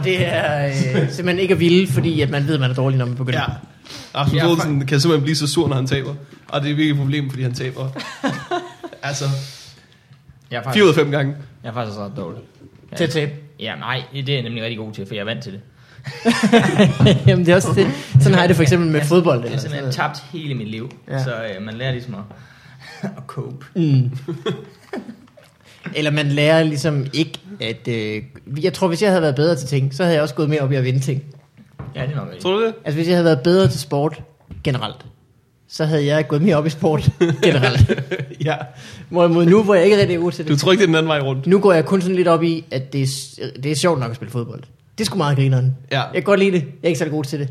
og det er simpelthen ikke at ville, fordi at man ved, at man er dårlig, når man begynder. Ja. Rasmus Olsen kan simpelthen blive så sur, når han taber. Og det er virkelig et problem, fordi han taber. Altså, 4-5 gange. Jeg er faktisk ret dårlig. Til at tabe? Ja, nej, det er jeg nemlig rigtig god til, for jeg er vant til det. Jamen det er også det. Sådan har jeg det for eksempel med fodbold. Jeg har simpelthen tabt hele mit liv, så man lærer ligesom at cope. Mm. Eller man lærer ligesom ikke at jeg tror, hvis jeg havde været bedre til ting, så havde jeg også gået mere op i at vinde ting. Ja, det er nok rigtigt. Tror du det? Altså hvis jeg havde været bedre til sport generelt, så havde jeg gået mere op i sport generelt. Ja. Hvorimod nu, hvor jeg ikke er rigtig god til det. Du tror ikke, det er den anden vej rundt? Nu går jeg kun sådan lidt op i, at det er sjovt nok at spille fodbold. Det er sgu meget grineren. Ja. Jeg kan godt lide det. Jeg er ikke så god til det.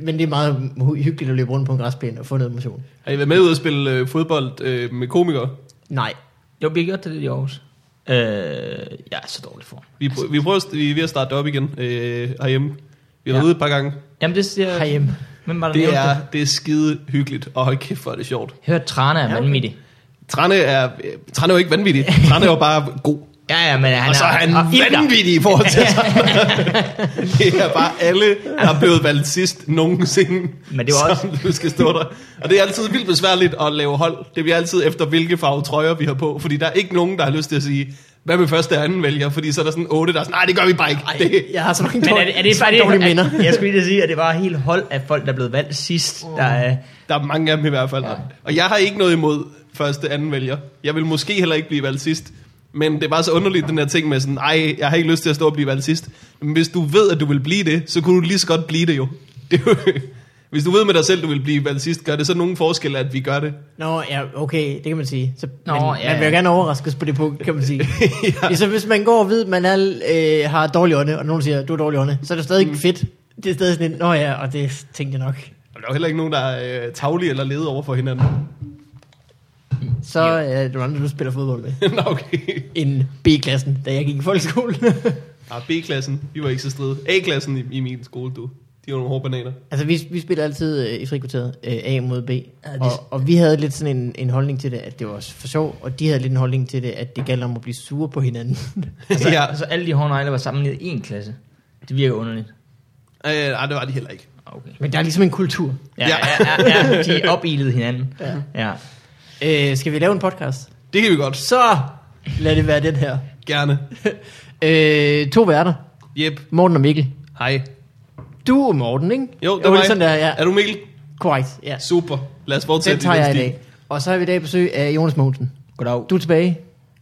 Men det er meget hyggeligt at løbe rundt på en græsplæne og få noget motion. Har I været med ud at spille fodbold med komikere? Nej. Jo, vi har gjort det lidt i Aarhus. Jeg er så dårlig for. Vi prøver ved at starte op igen herhjemme. Vi har været ude et par gange. Jamen det siger jeg. Herhjemme. Det er skide hyggeligt, og hold kæft, hvor er det sjovt. Jeg hørte, Trane er vanvittig. Trane er jo ikke vanvittig. Trane er jo bare god. Ja, men han og så er han vanvittig i forhold til sig. Det er bare alle, der er blevet valgt sidst nogensinde, men det var som også... du skal stå der. Og det er altid vildt besværligt at lave hold. Det bliver altid efter, hvilke farve trøjer vi har på. Fordi der er ikke nogen, der har lyst til at sige, hvad med første og anden vælger? Fordi så er der sådan 8, der er sådan, nej, det gør vi bare ikke. Det... Jeg har så mange dårlige minder. Jeg skulle lige sige, at det var helt hold af folk, der er blevet valgt sidst. Der er mange af dem i hvert fald. Ja. Og jeg har ikke noget imod første og anden vælger. Jeg vil måske heller ikke blive valgt sidst. Men det var så underligt, den her ting med sådan, nej, jeg har ikke lyst til at stå og blive valgt sidst. Men hvis du ved, at du vil blive det, så kunne du lige så godt blive det jo. Det jo. Hvis du ved med dig selv, du vil blive valgt sidst, gør det så nogen forskel, at vi gør det? Nå, ja, okay, det kan man sige. Så, man vil jo gerne overraskes på det punkt, kan man sige. Ja. Så hvis man går og ved, at man har dårlig ånde, og nogen siger, du er dårlig ånde, så er det stadig fedt. Det er stadig sådan en, nå ja, og det tænkte jeg nok. Og der er jo heller ikke nogen, der er tavlige eller lede over for hinanden. Så er det andre, du spiller fodbold med. Okay. End B-klassen, da jeg gik i folkeskolen. B-klassen, vi var ikke så stride. A-klassen i min skole, du. De var nogle hårde bananer. Altså, vi spiller altid i frikvarteret A mod B. Og vi havde lidt sådan en holdning til det, at det var også for sjov. Og de havde lidt en holdning til det, at det galt om at blive sure på hinanden. Altså, altså alle de hårde negler var sammenlignet i en klasse. Det virker underligt. Nej, det var de heller ikke. Okay. Men der er ligesom en kultur. Ja. De opildede hinanden. Ja. Skal vi lave en podcast? Det kan vi godt. Så lad det være den her. Gerne. 2 værter. Yep. Morten og Mikkel. Hej. Du er Morten, ikke? Jo, det er mig. Sådan der, ja. Er du Mikkel? Korrekt, ja. Super. Lad os fortsætte. Det tager jeg i dag. Og så har vi i dag besøg af Jonas Mogensen. Goddag. Du er tilbage.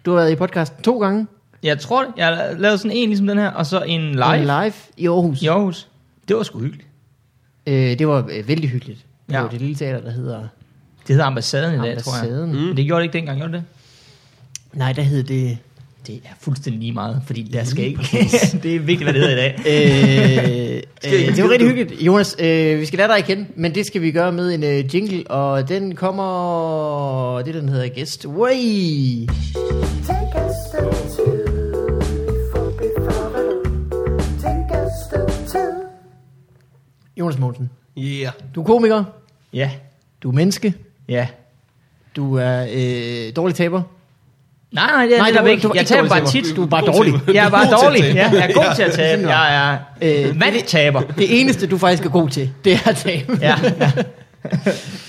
Du har været i podcasten 2 gange. Jeg tror det. Jeg har lavet sådan en ligesom den her, og så en live. En live i Aarhus. I Aarhus. Det var sgu hyggeligt. Det var vældig hyggeligt. Det var det lille teater, der hedder... Det hedder Ambassaden i dag, tror jeg. Det gjorde det ikke dengang, gjorde det? Nej, der hed det... Det er fuldstændig lige meget, fordi der skal ikke... Det er vigtigt, hvad det hedder i dag. Det var rigtig hyggeligt. Jonas, vi skal lade dig igen, men det skal vi gøre med en jingle, og den kommer... Det den hedder Gæst. Way! Jonas Mogensen. Yeah. Du er komiker? Ja. Yeah. Du er menneske. Ja. Du er dårlig taber. Nej, det er det der væk. Jeg taber bare tit. Du er bare dårlig. Jeg er bare dårlig. Ja, jeg er god til at tabe. Jeg er mandtaber. Det eneste, du faktisk er god til, det er at tabe. Ja.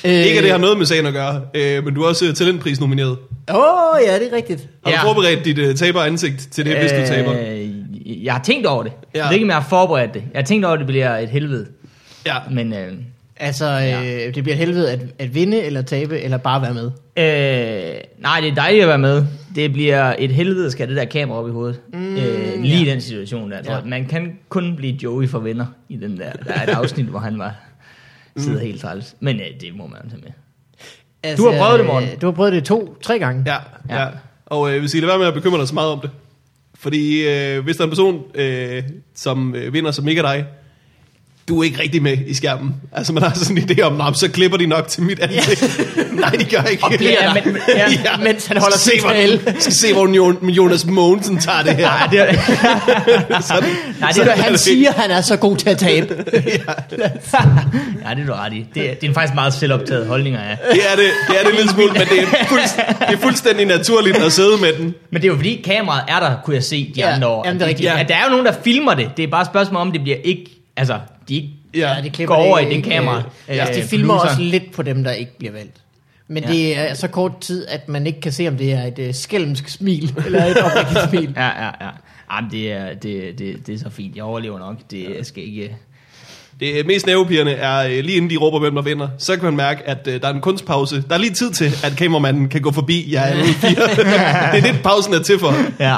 Ikke at det har noget med sagen at gøre, men du er også talentprisnomineret. Ja, det er rigtigt. Har du forberedt dit taberansigt til det, hvis du taber? Jeg har tænkt over det. Ja. Det er ikke med at forberede det. Jeg har tænkt over, at det bliver et helvede. Ja. Men... det bliver et helvede at vinde eller tabe, eller bare være med? Nej, det er dejligt at være med. Det bliver et helvede, skal det der kamera op i hovedet. Lige den situation der. Ja. Man kan kun blive Joey for venner i den der. Der er et afsnit, hvor han var sidder helt træls. Men det må man tage med. Altså, du har prøvet det, Morten. Du har prøvet det 2-3 gange. Ja. Og hvis I lader være med at bekymre dig så meget om det. Fordi hvis der er en person, som vinder, som ikke er dig, du er ikke rigtig med i skærmen. Altså man har sådan en idé om, nah, så klipper de nok til mit ansigt. Ja. Nej, de gør ikke. Og bliver der. Men, ja, ja. Mens han holder sig tale. Skal se, hvor Jonas Mogensen tager det her. Nej, det er sådan, nej, det er det, han siger, han er så god til at tabe. Ja, det er du ret i. Det er faktisk meget selvoptaget holdninger, ja. Det er det lidt smule, men det er fuldstændig naturligt at sidde med den. Men det er jo fordi, kameraet er der, kunne jeg se de andre år. Jamen, det er rigtigt. Ja. Der er jo nogen, der filmer det. Det er bare et spørgsmål om, det bliver ikke... Altså, de ikke går over i det kamera. Altså, de filmer også lidt på dem, der ikke bliver valgt. Men det er så kort tid, at man ikke kan se, om det er et skælmsk smil, eller et oprigtigt smil. Ja. Jamen, det er så fint. Jeg overlever nok. Det skal ikke... Det mest nervepirrende er, lige inden de råber, hvem der vinder, så kan man mærke, at der er en kunstpause. Der er lige tid til, at kameramanden kan gå forbi jer alle fire. Det er det, pausen er til for. Ja.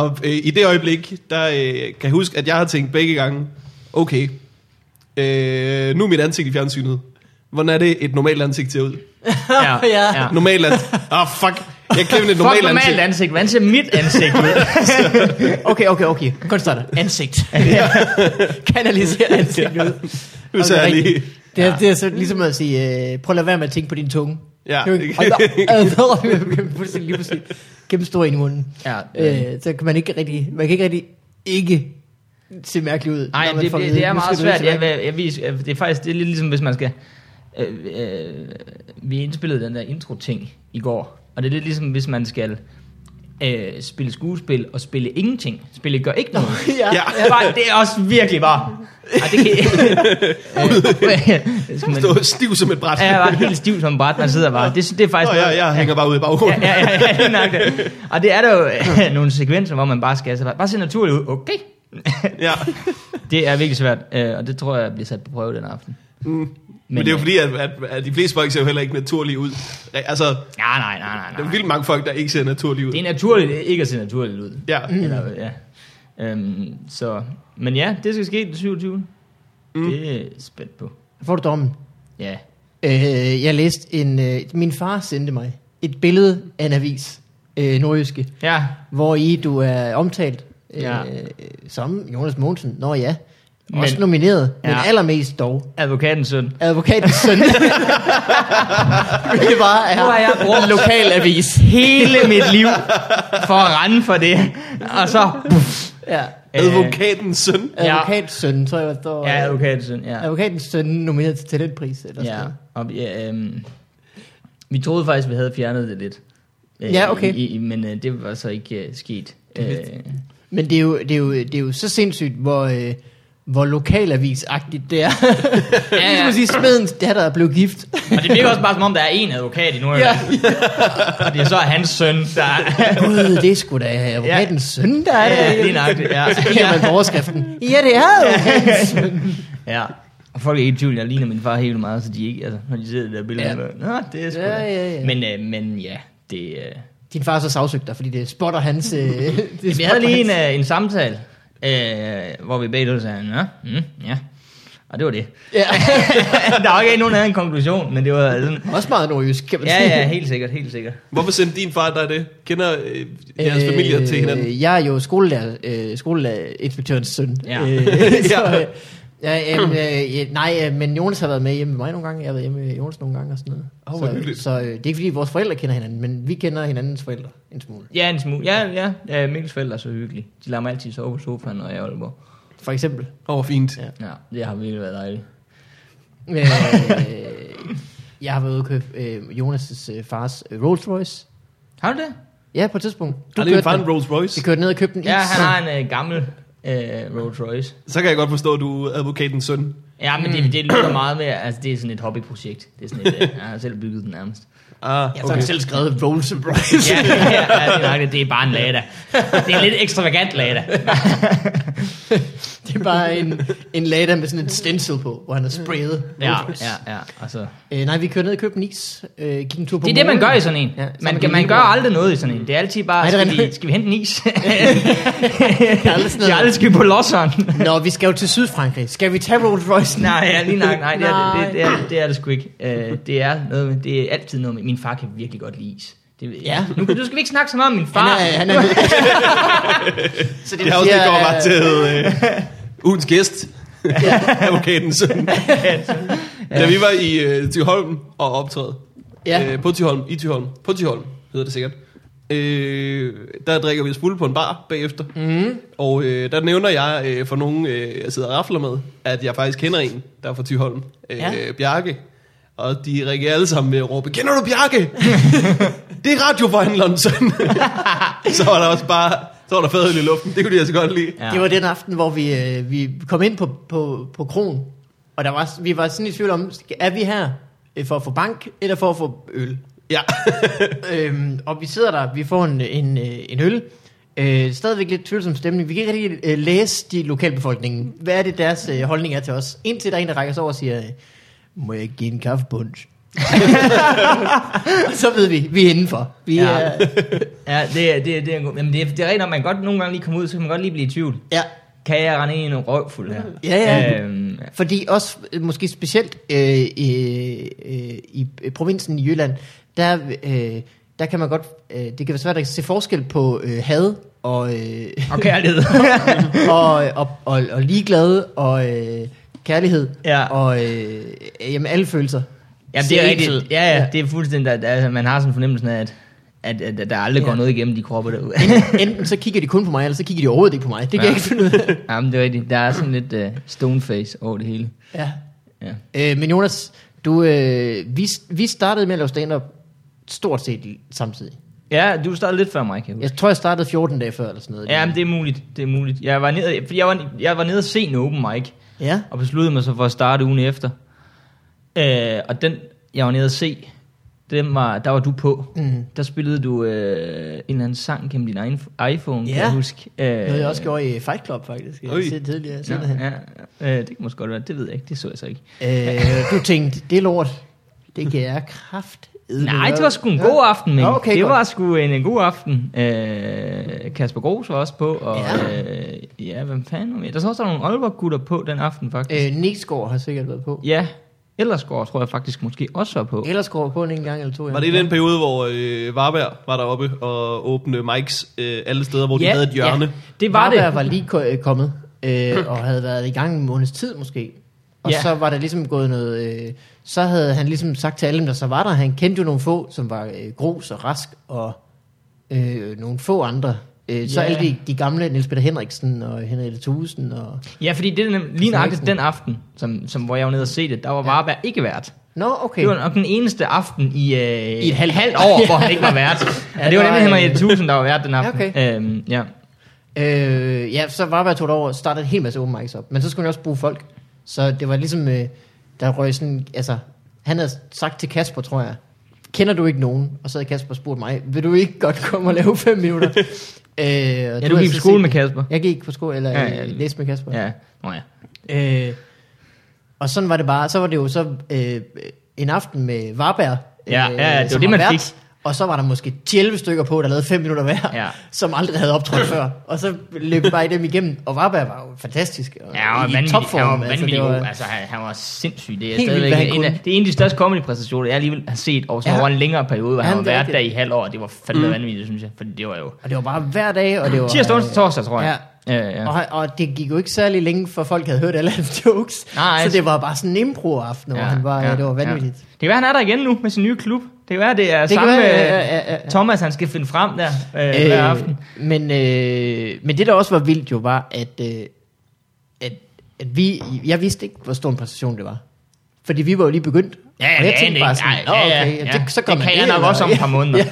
Og i det øjeblik, der kan jeg huske, at jeg har tænkt begge gange, okay, nu er mit ansigt i fjernsynet. Hvordan er det et normalt ansigt ser ud? Ja. Normalt ansigt. Fuck. Jeg glemte et normalt ansigt. Hvordan ser mit ansigt ud? Okay. Kun starter. Ansigt. Ja. Kanalisere ansigt ud. Okay, det er så ligesom at sige, prøv at lade være med at tænke på din tunge. Ja. Gennem stor ind i munden. Så kan man ikke rigtig, ikke se mærkeligt ud. Nej, det er meget svært. Det er faktisk det er lidt ligesom, hvis man skal... vi indspillede den der intro-ting i går, og det er lidt ligesom, hvis man skal spille skuespil og spille ingenting. Spille gør ikke noget. Det er også virkelig bare... Stiv som et bræt. Ja, jeg var helt stiv som et bræt, man sidder bare. Det er faktisk... Jeg hænger bare ud i baggrunden. Det. Og det er der jo nogle sekvenser, hvor man bare skal... Bare se naturligt ud. Okay. Ja. Det er virkelig svært, og det tror jeg bliver sat på prøve den aften. Men det er jo fordi, at de fleste folk ser jo heller ikke naturlige ud. Altså, nej. Der er vildt mange folk, der ikke ser naturlige ud. Det er naturligt ikke at se naturligt ud. Ja. Så, men ja, det skal ske den 27. Det er spændt på. Får du dommen? Ja. Jeg læste min far sendte mig et billede af en avis, nordjyske, hvor du er omtalt som Jonas Mogensen. Nå ja. Men, også nomineret, men allermest dog Advokatens søn. Det bare er jeg brugt lokalavis hele mit liv for at rende for det. Og så Advokatens søn, tror jeg der var. Advokatens søn nomineret til den pris eller sådan. Vi troede faktisk vi havde fjernet det lidt. Men det var så ikke sket. Men det er jo så sindssygt hvor lokalavisagtigt det er. Ligesom at sige, smedens datter er blevet gift. Og det virker også bare som om, der er én advokat i Nordjylland. Og det er så hans søn, der er... Gud, det er sgu da advokatens søn, der er det. Lige nøjagtigt, Så kigger man på overskriften. Det er advokatens søn. Og folk er ikke i tvivl, jeg ligner min far helt meget, så de ikke, altså, når de ser det der billede. Nå, det er sgu da. Men det... Din far så sagsøgte dig, fordi det spotter hans... Vi havde lige en samtale. Hvor vi begge sagde, og det var det. Der var ikke nogen, der havde en konklusion, men det var sådan... Også meget nordjysk, kan man sige. Ja, helt sikkert. Hvorfor sendte din far dig det? Kender jeres familier til hinanden? Jeg er jo skoleinspektørens søn. Nej, men Jonas har været med hjemme med mig nogle gange. Jeg har været hjemme med Jonas nogle gange og sådan noget. Så det er ikke fordi vores forældre kender hinanden, men vi kender hinandens forældre en smule. Ja, en smule. Ja. Mikkels forældre er så hyggelige. De lader mig altid sove på sofaen, og jeg er Aalborg. For eksempel. Fint. Ja, det har virkelig været dejligt. Jeg har været ude og købe Jonas' fars Rolls Royce. Har du det? Ja, på et tidspunkt. Har du en fan Rolls Royce? Jeg kørte ned og købte den. Ja, han har en gammel... Rolls Royce. Så kan jeg godt forstå, at du er advokatens søn. Ja, men det lyder meget mere. Altså, det er sådan et hobbyprojekt. Det er sådan et, jeg har selv bygget den nærmest. Jeg har selv skrevet Rolls Royce. Det er bare en Lada. Det er en lidt ekstravagant Lada. Det er bare en Lada med sådan en stencil på, hvor han har sprayet. Altså. Vi kører ned og køber en is. Gik en tur på det er morgen. Det, man gør i sådan en. Man gør aldrig noget i sådan en. Det er altid bare, skal vi hente en is? Jeg aldrig skal på losseren. Nå, vi skal jo til Sydfrankrig. Skal vi tage Rolls Royce? Nej, det er det sgu ikke. Det er noget med, det er altid noget med. Min far kan virkelig godt lide is. Nu skal vi ikke snakke så meget om min far. Han er så det er også det går ret til ugens gæst. advokaten søn. Da vi var i Tyholm og optræde på Tyholm, i Tyholm, på Tyholm hedder det sikkert. Der drikker vi spuld på en bar bagefter. Mm. Og der nævner jeg for nogen, jeg sidder og rafler med, at jeg faktisk kender en, der er fra Tyholm, Bjarke. Og de reagerer alle sammen med at råbe, kender du Bjarke? Det er radioforhandleren, søn. Så var der også bare, så var der fadøl i luften. Det kunne de altså godt lide. Ja. Det var den aften, hvor vi kom ind på kroen. Og der var, vi var sådan i tvivl om, er vi her for at få bank, eller for at få øl? Ja. Og vi sidder der, vi får en øl. Stadigvæk lidt tvivlsom stemning. Vi kan ikke rigtig læse de lokalbefolkningen. Hvad er det, deres holdning er til os? Indtil der er en, der rækker sig over og siger, må jeg ikke give en kaffebunch? Så ved vi er indenfor. Det er en god... Jamen det er rent, at man godt nogle gange lige kommer ud, så kan man godt lige blive i tvivl. Ja. Kan jeg rende ind i nogle røvfuld her? Ja. Fordi også, måske specielt i provinsen i Jylland, der kan man godt... det kan være svært at se forskel på had og kærlighed. og ligeglade og... kærlighed og jamen, alle følelser. Jamen, det er rigtigt. Ja, det er fuldstændig, at man har sådan en fornemmelse af, at der aldrig går noget igennem de kroppe derude. Enten så kigger de kun på mig, eller så kigger de overhovedet ikke på mig. Det kan jeg ikke finde ud af. Jamen, det er rigtigt. Der er sådan lidt stoneface over det hele. Ja. Men Jonas, vi startede med at lave stand-up stort set samtidig. Ja, du startede lidt før mig, kan jeg huske. Jeg tror, jeg startede 14 dage før, eller sådan noget. Ja, men det er muligt. Jeg var nede og se en open mic. Ja. Og besluttede mig så for at starte ugen efter. Og den, jeg var nede at se, der var du på. Mm. Der spillede du en eller anden sang gennem din iPhone, kan jeg huske. Det havde jeg også gjort i Fight Club, faktisk. Jeg set tidligere. Det kan måske godt være. Det ved jeg ikke. Det så jeg så ikke. Du tænkte, det er lort. Det kan jeg kraftedme. Nej, det var sgu en god aften, Mikkel. Okay, det var sgu en god aften. Kasper Gros var også på, og hvem fanden var med? Der så også nogle Aalborg-gutter på den aften, faktisk. Næsgaard har sikkert været på. Ja, Ellersgaard tror jeg faktisk måske også var på. Ellersgaard var på en gang eller to. Var det i den periode, hvor Warberg var deroppe og åbnede mics alle steder, hvor de havde et hjørne? Ja, det var Warberg det. Var lige kommet og havde været i gang en måneds tid måske. Og så var der ligesom gået noget... så havde han ligesom sagt til alle dem, der så var der. Han kendte jo nogle få, som var Gros og Rask og nogle få andre. Så alle de gamle, Niels Peter Henriksen og Henrik 11.000. Og ja, fordi det er lige nøjagtigt den aften, hvor jeg var nede og se det, der var Warberg ikke vært. Nå, okay. Det var nok den eneste aften i et halvt år, hvor han ikke var vært. Ja, det var nemlig Henrik 11.000, der var vært den aften. Okay. Så Warberg tog det over og startede en hel masse open mics op. Men så skulle han også bruge folk. Så det var ligesom... der røg sådan, altså, han havde sagt til Kasper, tror jeg, kender du ikke nogen? Og så havde Kasper spurgt mig, vil du ikke godt komme og lave 5 minutter? Du gik på skole med Kasper. Jeg gik på skole, eller læste med Kasper. Ja. Oh, ja. Og sådan var det bare, så var det jo så en aften med Warberg. Det var det, man fik. Og så var der måske 11 stykker på, der lavede 5 minutter hver, som aldrig havde optrådt før. Og så løb bare dem igennem. Og Warberg var jo fantastisk. Og i topform. Han var sindssyg. Det er stadigvæk en af de største comedy-præstationer, jeg alligevel har set over en længere periode, hvor han var været der i halv år. Det var fandme vanvittigt, synes jeg. For det var jo... Og det var bare hver dag, og det var... Tirsdag, onsdag, torsdag, tror jeg. Ja. Og det gik jo ikke særlig længe, for folk havde hørt alle hans jokes. Så det var bare sådan en impro-aften, hvor han var... Det var vanvittigt. Det kan være, han er der igen nu med sin nye klub. Det kan være, det er samme Thomas, han skal finde frem der hver aften. Men det, der også var vildt jo, var, at vi... Jeg vidste ikke, hvor stor en præstation det var. Fordi vi var jo lige begyndt. Ja, og jeg tænkte bare sådan, så kan jeg nok også om et par måneder.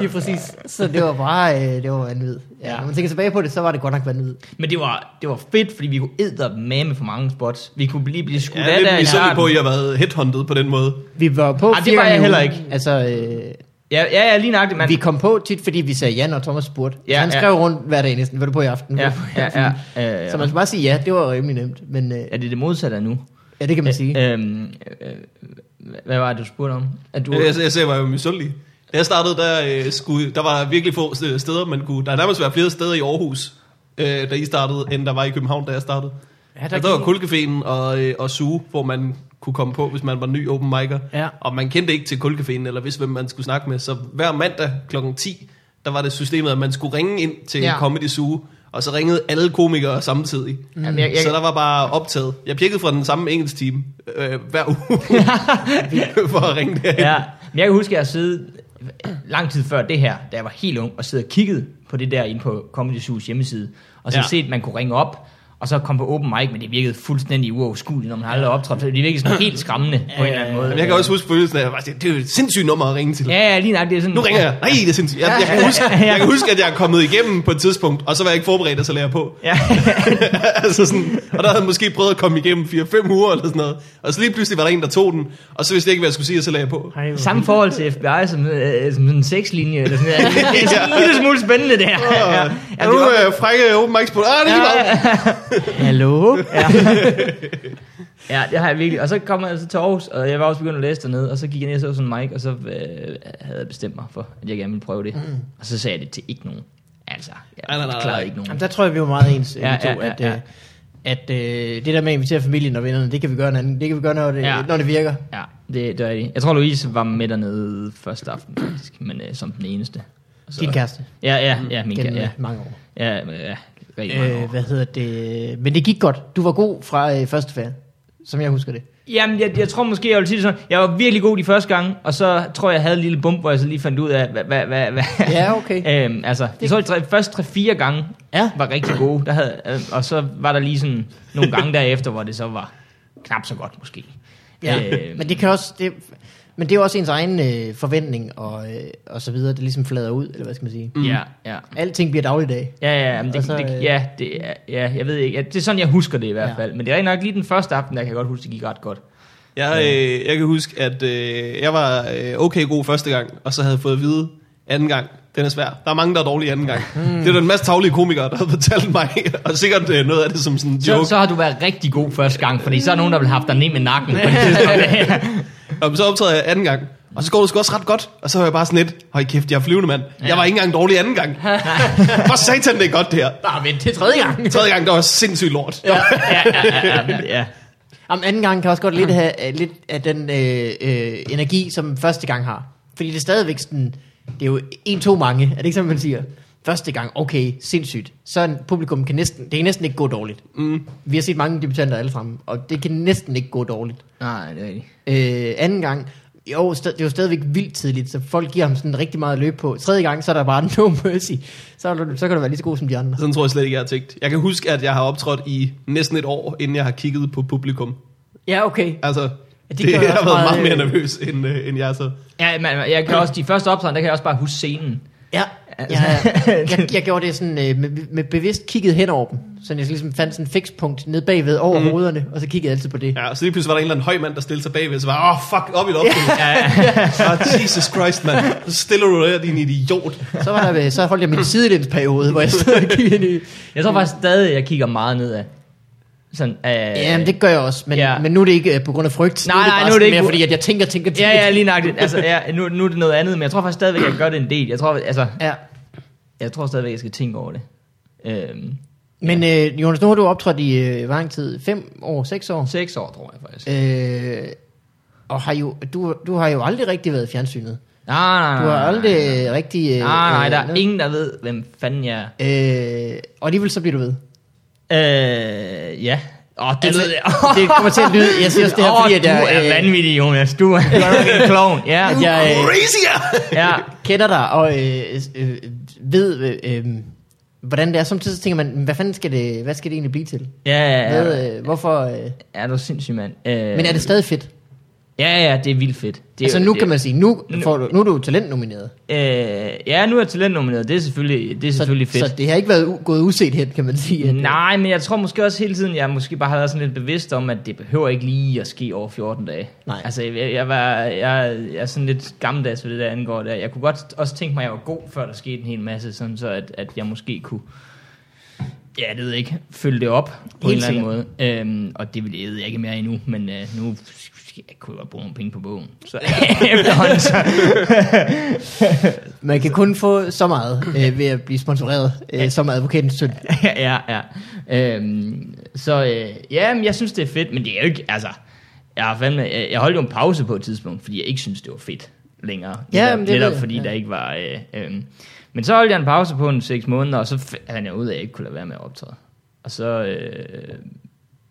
Lige præcis. Så det var bare, det var vanvittigt. Ja, når man tænker tilbage på det, så var det godt nok vanvittigt. Men det var fedt, fordi vi kunne eddermame for mange spots. Vi kunne lige blive skudt af der. Ja, vi så på, at jeg var headhunted på den måde. Vi var på det var jeg heller ikke. Altså... Ja, lige nøjagtigt, mand. Vi kom på tit, fordi vi sagde ja, når Thomas spurgte. Ja, han skrev rundt hver dag næsten, var du på i aften? Ja. Så man skal bare sige ja, det var rimelig nemt. Men, er det modsatte nu? Ja, det kan man sige. Hvad var det, du spurgte om? Jeg sagde, at jeg var misundelig. Da jeg startede, der var virkelig få steder, man kunne... Der nærmest var flere steder i Aarhus, da I startede, end der var i København, da jeg startede. Ja, der var Kulcaféen og Suge, hvor man kunne komme på, hvis man var ny open micer. Ja. Og man kendte ikke til Kulcaféen, eller hvis hvem man skulle snakke med. Så hver mandag kl. 10, der var det systemet, at man skulle ringe ind til Comedy Suge. Og så ringede alle komikere samtidig. Jamen, jeg... Så der var bare optaget. Jeg pjekkede fra den samme engelsk time hver uge for at ringe derhen. Ja. Men jeg kan huske, at jeg sidde lang tid før det her, da jeg var helt ung, og sidde og kiggede på det der inde på Comedy Hus hjemmeside. Og så set, at man kunne ringe op, og så kom på open mic, men det virkede fuldstændig uoverskueligt, når man aldrig optrådt. Det virkede sådan helt skræmmende på en eller anden måde. Men jeg kan også huske følelsen af, at det er jo et sindssygt nummer at ringe til. Ja, lige nok. Det er sådan, nu ringer jeg. Nej, det er sindssygt. Jeg kan huske, at jeg er kommet igennem på et tidspunkt, og så var jeg ikke forberedt, og så lagde jeg på. Ja. Altså sådan, og der havde jeg måske prøvet at komme igennem 4-5 uger eller sådan noget. Og så lige pludselig var der en, der tog den, og så vidste jeg ikke, hvad jeg skulle sige, og så lagde jeg på. Samme forhold til FBI som en sexlinje eller sådan noget. Det er sådan en lille smule spændende der. Ja, nu frække open mics på. Hallo? Ja. Ja, det har jeg virkelig. Og så kom jeg altså til Aarhus, og jeg var også begyndt at læse dernede, og så gik jeg ned og så sådan en mic, og så havde jeg bestemt mig for, at jeg gerne ville prøve det. Mm. Og så sagde jeg det til ikke nogen. Altså, jeg klarede ikke nogen. Jamen, der tror jeg, vi var meget ens, at det der med at invitere familien og vennerne, det kan vi gøre, når det virker. Ja, det er det. Jeg tror, Louise var med dernede første aften, faktisk, men som den eneste. Så, din kæreste. Ja, min kæreste. Ja. Mange år. Ja. Men det gik godt. Du var god fra første fag, som jeg husker det. Jamen, jeg tror måske, jeg vil sige det sådan. Jeg var virkelig god de første gange, og så tror jeg havde en lille bump, hvor jeg så lige fandt ud af, hvad. Ja, okay. De første 3-4 gange var rigtig gode. Der havde, og så var der lige sådan nogle gange derefter, hvor det så var knap så godt måske. Ja, men det kan også... Men det er jo også ens egen forventning og så videre, det ligesom flader ud, eller hvad skal man sige? Mm. Ja. Alting bliver dagligdag. Ja, men jeg ved ikke. Det er sådan, jeg husker det i hvert fald. Men det er nok lige den første aften, der kan jeg godt huske, det gik ret godt. Jeg kan huske, at jeg var okay god første gang, og så havde fået at vide anden gang. Den er svær. Der er mange, der er dårlige anden gang. Det er der en masse tavlige komikere, der har fortalt mig, og sikkert noget af det som sådan en joke. Så har du været rigtig god første gang, fordi så er nogen, der vil have dig ned med nakken. Og så optræder jeg anden gang, og så går det sgu også ret godt. Og så var jeg bare sådan lidt, høj kæft, jeg er flyvende mand. Jeg var ikke engang dårlig anden gang. For satan, det er godt det her. Nej, men det er tredje gang. Tredje gang, der var sindssygt lort. Ja. Anden gang kan også godt lidt have lidt af den energi, som første gang har. Fordi det er stadigvæk sådan, det er jo 1-2 mange, er det ikke sådan, man siger? Første gang, okay, sindssygt. Så en publikum kan næsten ikke gå dårligt. Mm. Vi har set mange debutanter alle sammen, og det kan næsten ikke gå dårligt. Nej, det er ikke. Anden gang, jo, det er jo stadigvæk vildt tidligt, så folk giver ham sådan rigtig meget at løbe på. Tredje gang, så er der bare no mercy. Så kan du være lige så god som de andre. Sådan tror jeg slet ikke, jeg har tænkt. Jeg kan huske, at jeg har optrådt i næsten et år, inden jeg har kigget på publikum. Ja, okay. Altså... Jeg har været meget mere nervøs, end jeg så. Ja, men jeg kan også, de første optræden, der kan jeg også bare huske scenen. Ja, altså. Jeg gjorde det sådan, med bevidst kigget hen over dem. Så jeg ligesom fandt sådan en fikspunkt nede bagved over hovederne, og så kiggede jeg altid på det. Ja, og så lige pludselig var der en eller anden høj mand, der stillede sig bagved, så var fuck, op i loftet. Ja. Jesus Christ, mand. Så stiller du der, din idiot. Så holdt jeg min sidelænsperiode, hvor jeg stod og kiggede ned. Jeg tror faktisk stadig, jeg kigger meget nedad. Jamen det gør jeg også, men nu er det ikke på grund af frygt. Nej, nu er det ikke mere, fordi at jeg tænker. Ja, lige nøjagtigt. Altså, nu er det noget andet, men jeg tror faktisk stadigvæk, jeg gør det en del. Jeg tror stadigvæk, jeg skal tænke over det. Men Jonas, nu har du optrådt i, hvor lang tid? 5 år, 6 år? 6 år, tror jeg faktisk. Og har jo, du har jo aldrig rigtig været fjernsynet. Nej. Du har aldrig rigtig... Nej, der er ingen, der ved, hvem fanden jeg er. Og alligevel så bliver du ved. Ja. Det kommer til at lyde. Jeg siger også det her, fordi at jeg... Du er vanvittig, Jonas. Du er en klovn. Ja, jeg kender dig og ved, hvordan det er. Samtidig tænker man, hvad skal det egentlig blive til? Ja. Ved, hvorfor... Er du sindssyg, mand? Men er det stadig fedt? Ja, det er vildt fedt. Det altså nu kan man sige, nu er du talentnomineret. Nu er jeg talentnomineret, det er selvfølgelig fedt. Så det har ikke været gået uset hen, kan man sige. Nej, men jeg tror måske også hele tiden, jeg måske bare har været sådan lidt bevidst om, at det behøver ikke lige at ske over 14 dage. Nej. Altså jeg er sådan lidt gammeldags ved det der angår der. Jeg kunne godt også tænke mig, at jeg var god, før der skete en hel masse, sådan så at jeg måske kunne... Ja, det ved jeg ikke. Følge det op på en eller anden måde. Og det vil jeg ikke mere endnu, men nu kunne jeg bruge nogle penge på bogen. Så efterhånden så. Man kan kun få så meget ved at blive sponsoreret som advokatens søn. Ja. Men jeg synes, det er fedt, men det er jo ikke, altså, jeg holdt jo en pause på et tidspunkt, fordi jeg ikke synes, det var fedt længere. Ja, netop fordi der ikke var... Men så holdt jeg en pause på en 6 måneder, og så fandt jeg ud af, at jeg ikke kunne lade være med at optræde. Og så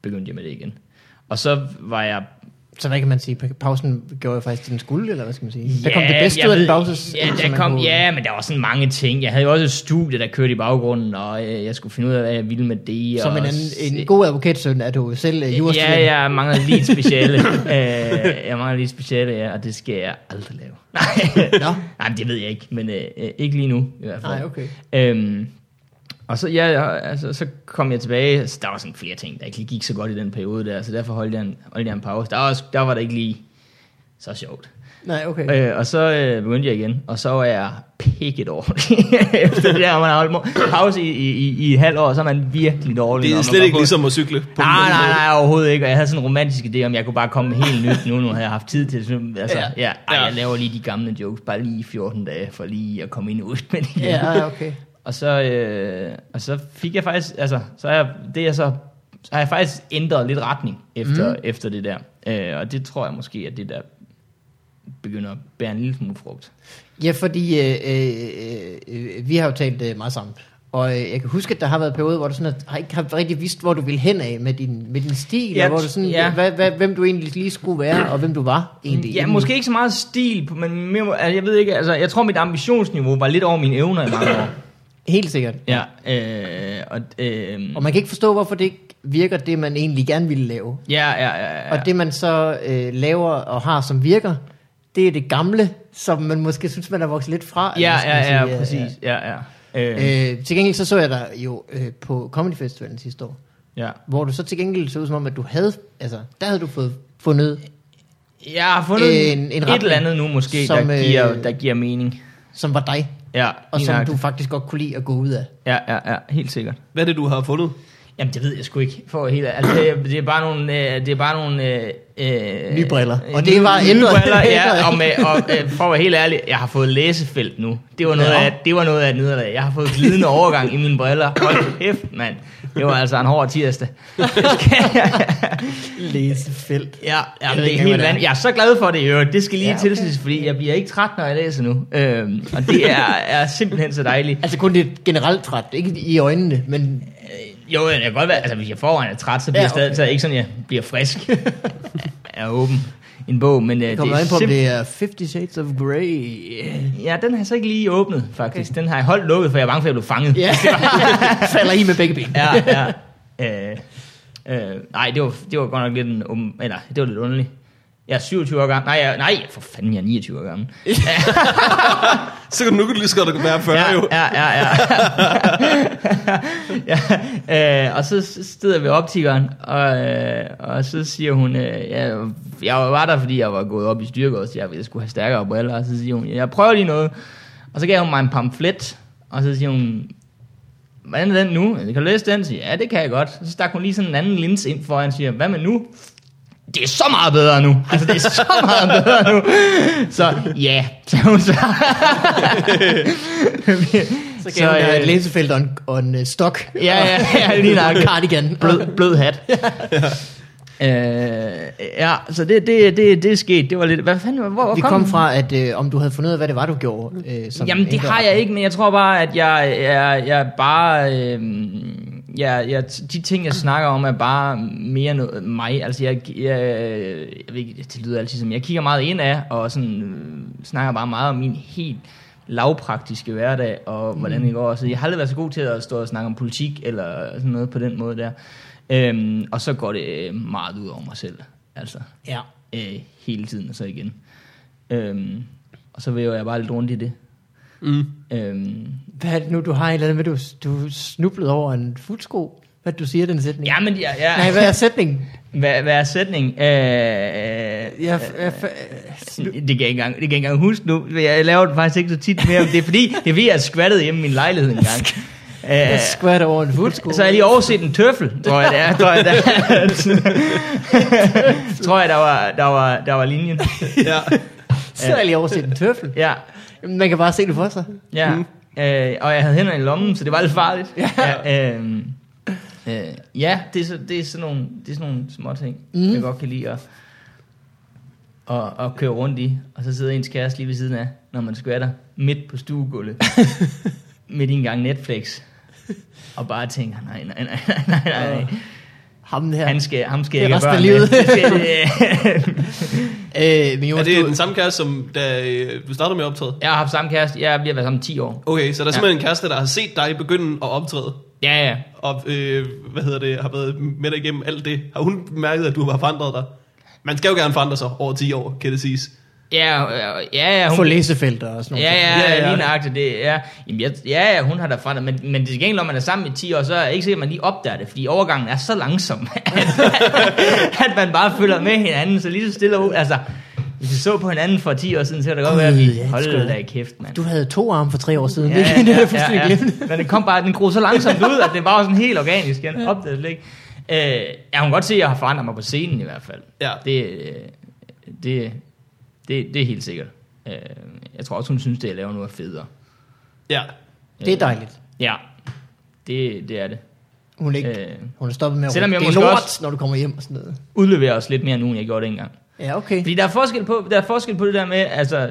begyndte jeg med det igen. Og så var jeg... Så hvad kan man sige? Pausen gjorde jeg faktisk til den skuld, eller hvad skal man sige? Ja, der kom det bedste ud af den pause. Ja, men der var sådan mange ting. Jeg havde jo også et studie, der kørte i baggrunden, og jeg skulle finde ud af, hvad jeg ville med det. Som en god advokatsøn er du selv jurastudent. Ja, jeg mangler lige et speciale. Og det skal jeg aldrig lave. Nej, det ved jeg ikke, men ikke lige nu i hvert fald. Nej, okay. Og så, så kom jeg tilbage, så der var sådan flere ting, der ikke lige gik så godt i den periode der, så derfor holdt jeg en pause. Der var det ikke lige så sjovt. Nej, okay. Og så begyndte jeg igen, og så var jeg pikket dårlig. Efter det der, når man har holdt pause i et halvt år, så er man virkelig dårlig. Det er slet ikke ligesom at cykle på nej, overhovedet ikke. Og jeg havde sådan en romantisk idé, om jeg kunne bare komme helt nyt nu havde jeg haft tid til det. Altså, jeg laver lige de gamle jokes, bare lige 14 dage, for lige at komme ind ud med det. Ja, okay. Og så fik jeg faktisk, altså, så har jeg faktisk ændret lidt retning efter det der. Og det tror jeg måske, at det der begynder at bære en lille smule frugt. Ja, fordi vi har jo talt meget sammen. Og jeg kan huske, at der har været perioder, hvor du sådan ikke har rigtig vidst, hvor du ville hen af med din stil, og hvor du sådan, hvem du egentlig lige skulle være, og hvem du var egentlig. Ja, måske ikke så meget stil, men mere, altså, jeg ved ikke, altså, jeg tror, mit ambitionsniveau var lidt over mine evner i mange år. Helt sikkert. Ja. Og man kan ikke forstå, hvorfor det ikke virker det, man egentlig gerne ville lave. Ja. Og det, man så laver og har, som virker, det er det gamle, som man måske synes, man har vokset lidt fra. Ja, præcis. Ja. Til gengæld så jeg dig jo på Comedy Festivalen sidste år, hvor du så til gengæld så ud som om, at du havde, altså der havde du fundet en retning, et eller andet nu måske, som, der giver mening. Som var dig, og som du faktisk godt kunne lide at gå ud af. Ja, helt sikkert. Hvad er det, du har fundet? Jamen, det ved jeg sgu ikke. Det er bare nogle... nye briller. Og det var endnu briller, og for at være helt ærlig, jeg har fået læsefelt nu. Det var noget af et nederlag. Jeg har fået glidende overgang i mine briller. Hold kæft, mand. Det var altså en hård tirsdag. Læsefelt. Ja, det er helt vanvittigt. Jeg er så glad for det, jo. Det skal lige tilsættes, fordi jeg bliver ikke træt, når jeg læser nu. Og det er simpelthen så dejligt. Altså kun det generelt træt, ikke i øjnene, men... Jo, det kan godt være, altså hvis jeg forvejen er træt, så bliver stadig, så ikke sådan, jeg bliver frisk. Jeg er åben i en bog, men det kommer ind på, det er 50 Shades of Grey. Ja, den har jeg så ikke lige åbnet, faktisk. Okay. Den har jeg holdt lukket, for jeg er bange for, at jeg blev fanget. Ja, falder i med begge ben. Nej, det var godt nok lidt en åben, eller det var lidt underligt. Jeg er 27 år gammel. Nej, for fanden, jeg er 29 år gammel. Så kan du nu lige skrive, at du kan være 40 jo. Ja. Og så steder vi optikeren, og så siger hun, jeg var der, fordi jeg var gået op i styrke, så jeg skulle have stærkere briller, og så siger hun, jeg prøver lige noget. Og så gav hun mig en pamflet, og så siger hun, hvordan er den nu? Kan du læse den? Så, ja, det kan jeg godt. Så stak hun lige sådan en anden linse ind foran, og siger, hvad med nu? Det er så meget bedre nu. Altså, det er så meget bedre nu. Så ja, så hun så. Så kan hun have et læsefelt og en stok. Ja, lige en cardigan. Blød hat. Så det er sket. Det var lidt... Hvad fanden, hvor vi kom fra, at om du havde fundet ud af, hvad det var, du gjorde. Jamen, det har jeg ikke, men jeg tror bare, at jeg bare... Ja, de ting, jeg snakker om, er bare mere noget mig. Altså, jeg ved ikke, det lyder altid som, jeg kigger meget indad, og sådan snakker bare meget om min helt lavpraktiske hverdag, og hvordan det går. Så jeg har aldrig været så god til at stå og snakke om politik, eller sådan noget på den måde der. Og så går det meget ud over mig selv, altså. Ja. Hele tiden, og så igen. Og så væver jeg bare lidt rundt i det. Hvad er det nu, du har et eller andet med, du snublede over en fodsko? Hvad du siger, den sætning? Jamen, ja. Nej, hvad er sætning? Hvad er sætning? Det kan jeg ikke engang huske nu. Jeg laver det faktisk ikke så tit mere. Det er fordi, jeg har skvattet hjemme i min lejlighed en gang. Jeg skvatter over en fodsko. Så har jeg lige overset en tøffel, tror jeg, der var linjen. Ja. Så har jeg lige overset en tøffel. Ja. Man kan bare se det for sig. Ja. Og jeg havde hænderne i lommen, så det var lidt farligt. Det er sådan nogle småting, jeg godt kan lide. og køre rundt i, og så sidder ens kæreste lige ved siden af, når man skvatter midt på stuegulvet, midt i en gang Netflix, og bare tænker, nej. Ham her. Ham skal jeg børn med. Men Jonas, er det den samme kæreste, som da du startede med at optræde? Jeg har haft samme kæreste. Jeg bliver været sammen 10 år. Okay, så der er simpelthen en kæreste, der har set dig begynde at optræde. Ja, ja. Og har været med dig igennem alt det. Har hun mærket, at du har forandret dig? Man skal jo gerne forandre sig over 10 år, kan det siges. Ja, hun... Få læsefelter og sådan noget. Ja, lige nøjagtigt det. Ja. Jamen, ja, hun har da forandret, men det er gengæld, når man er sammen i 10 år, så er det ikke sikkert, at man lige opdager det, fordi overgangen er så langsom, at man bare følger med hinanden, så lige så stille og altså, hvis vi så på hinanden for 10 år siden, så kan det godt være, at vi holdt da i kæft, mand. Du havde 2 arme for 3 år siden, det er fuldstændig glemt. Men det kom bare, den gror så langsomt ud, at det var sådan helt organisk, jeg opdagede det ikke. Jeg kan godt se, at jeg har forandret mig på scenen i hvert fald. Ja. Det er helt sikkert. Jeg tror også, hun synes, det jeg laver noget federe. Ja, det er dejligt. Ja, det er det. Hun er stoppet med at råbe, det er lort, når du kommer hjem og sådan noget. Udleverer os lidt mere nu, end jeg gjorde det engang. Ja, okay. Fordi der er forskel på det der med, altså,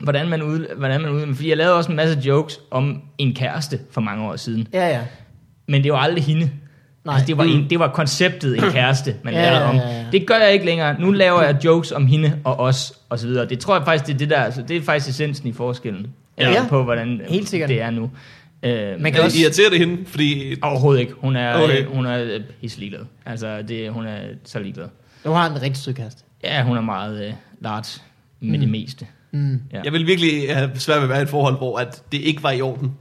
hvordan man fordi jeg lavede også en masse jokes om en kæreste for mange år siden. Ja. Men det var aldrig hende. Nej. Altså, det var konceptet en kæreste, man lavede om. Ja. Det gør jeg ikke længere. Nu laver jeg jokes om hende og os, og så videre. Det tror jeg faktisk, det er det der. Altså, det er faktisk essensen i forskellen. Ja. På, hvordan det er nu. Man kan også... irritere det hende, fordi... Overhovedet ikke. Hun er helt ligeglad. Altså, hun er så ligeglad. Du har en rigtig sød kæreste. Ja, hun er meget large med det meste. Mm. Ja. Jeg ville virkelig have svært ved at være i et forhold, hvor at det ikke var i orden.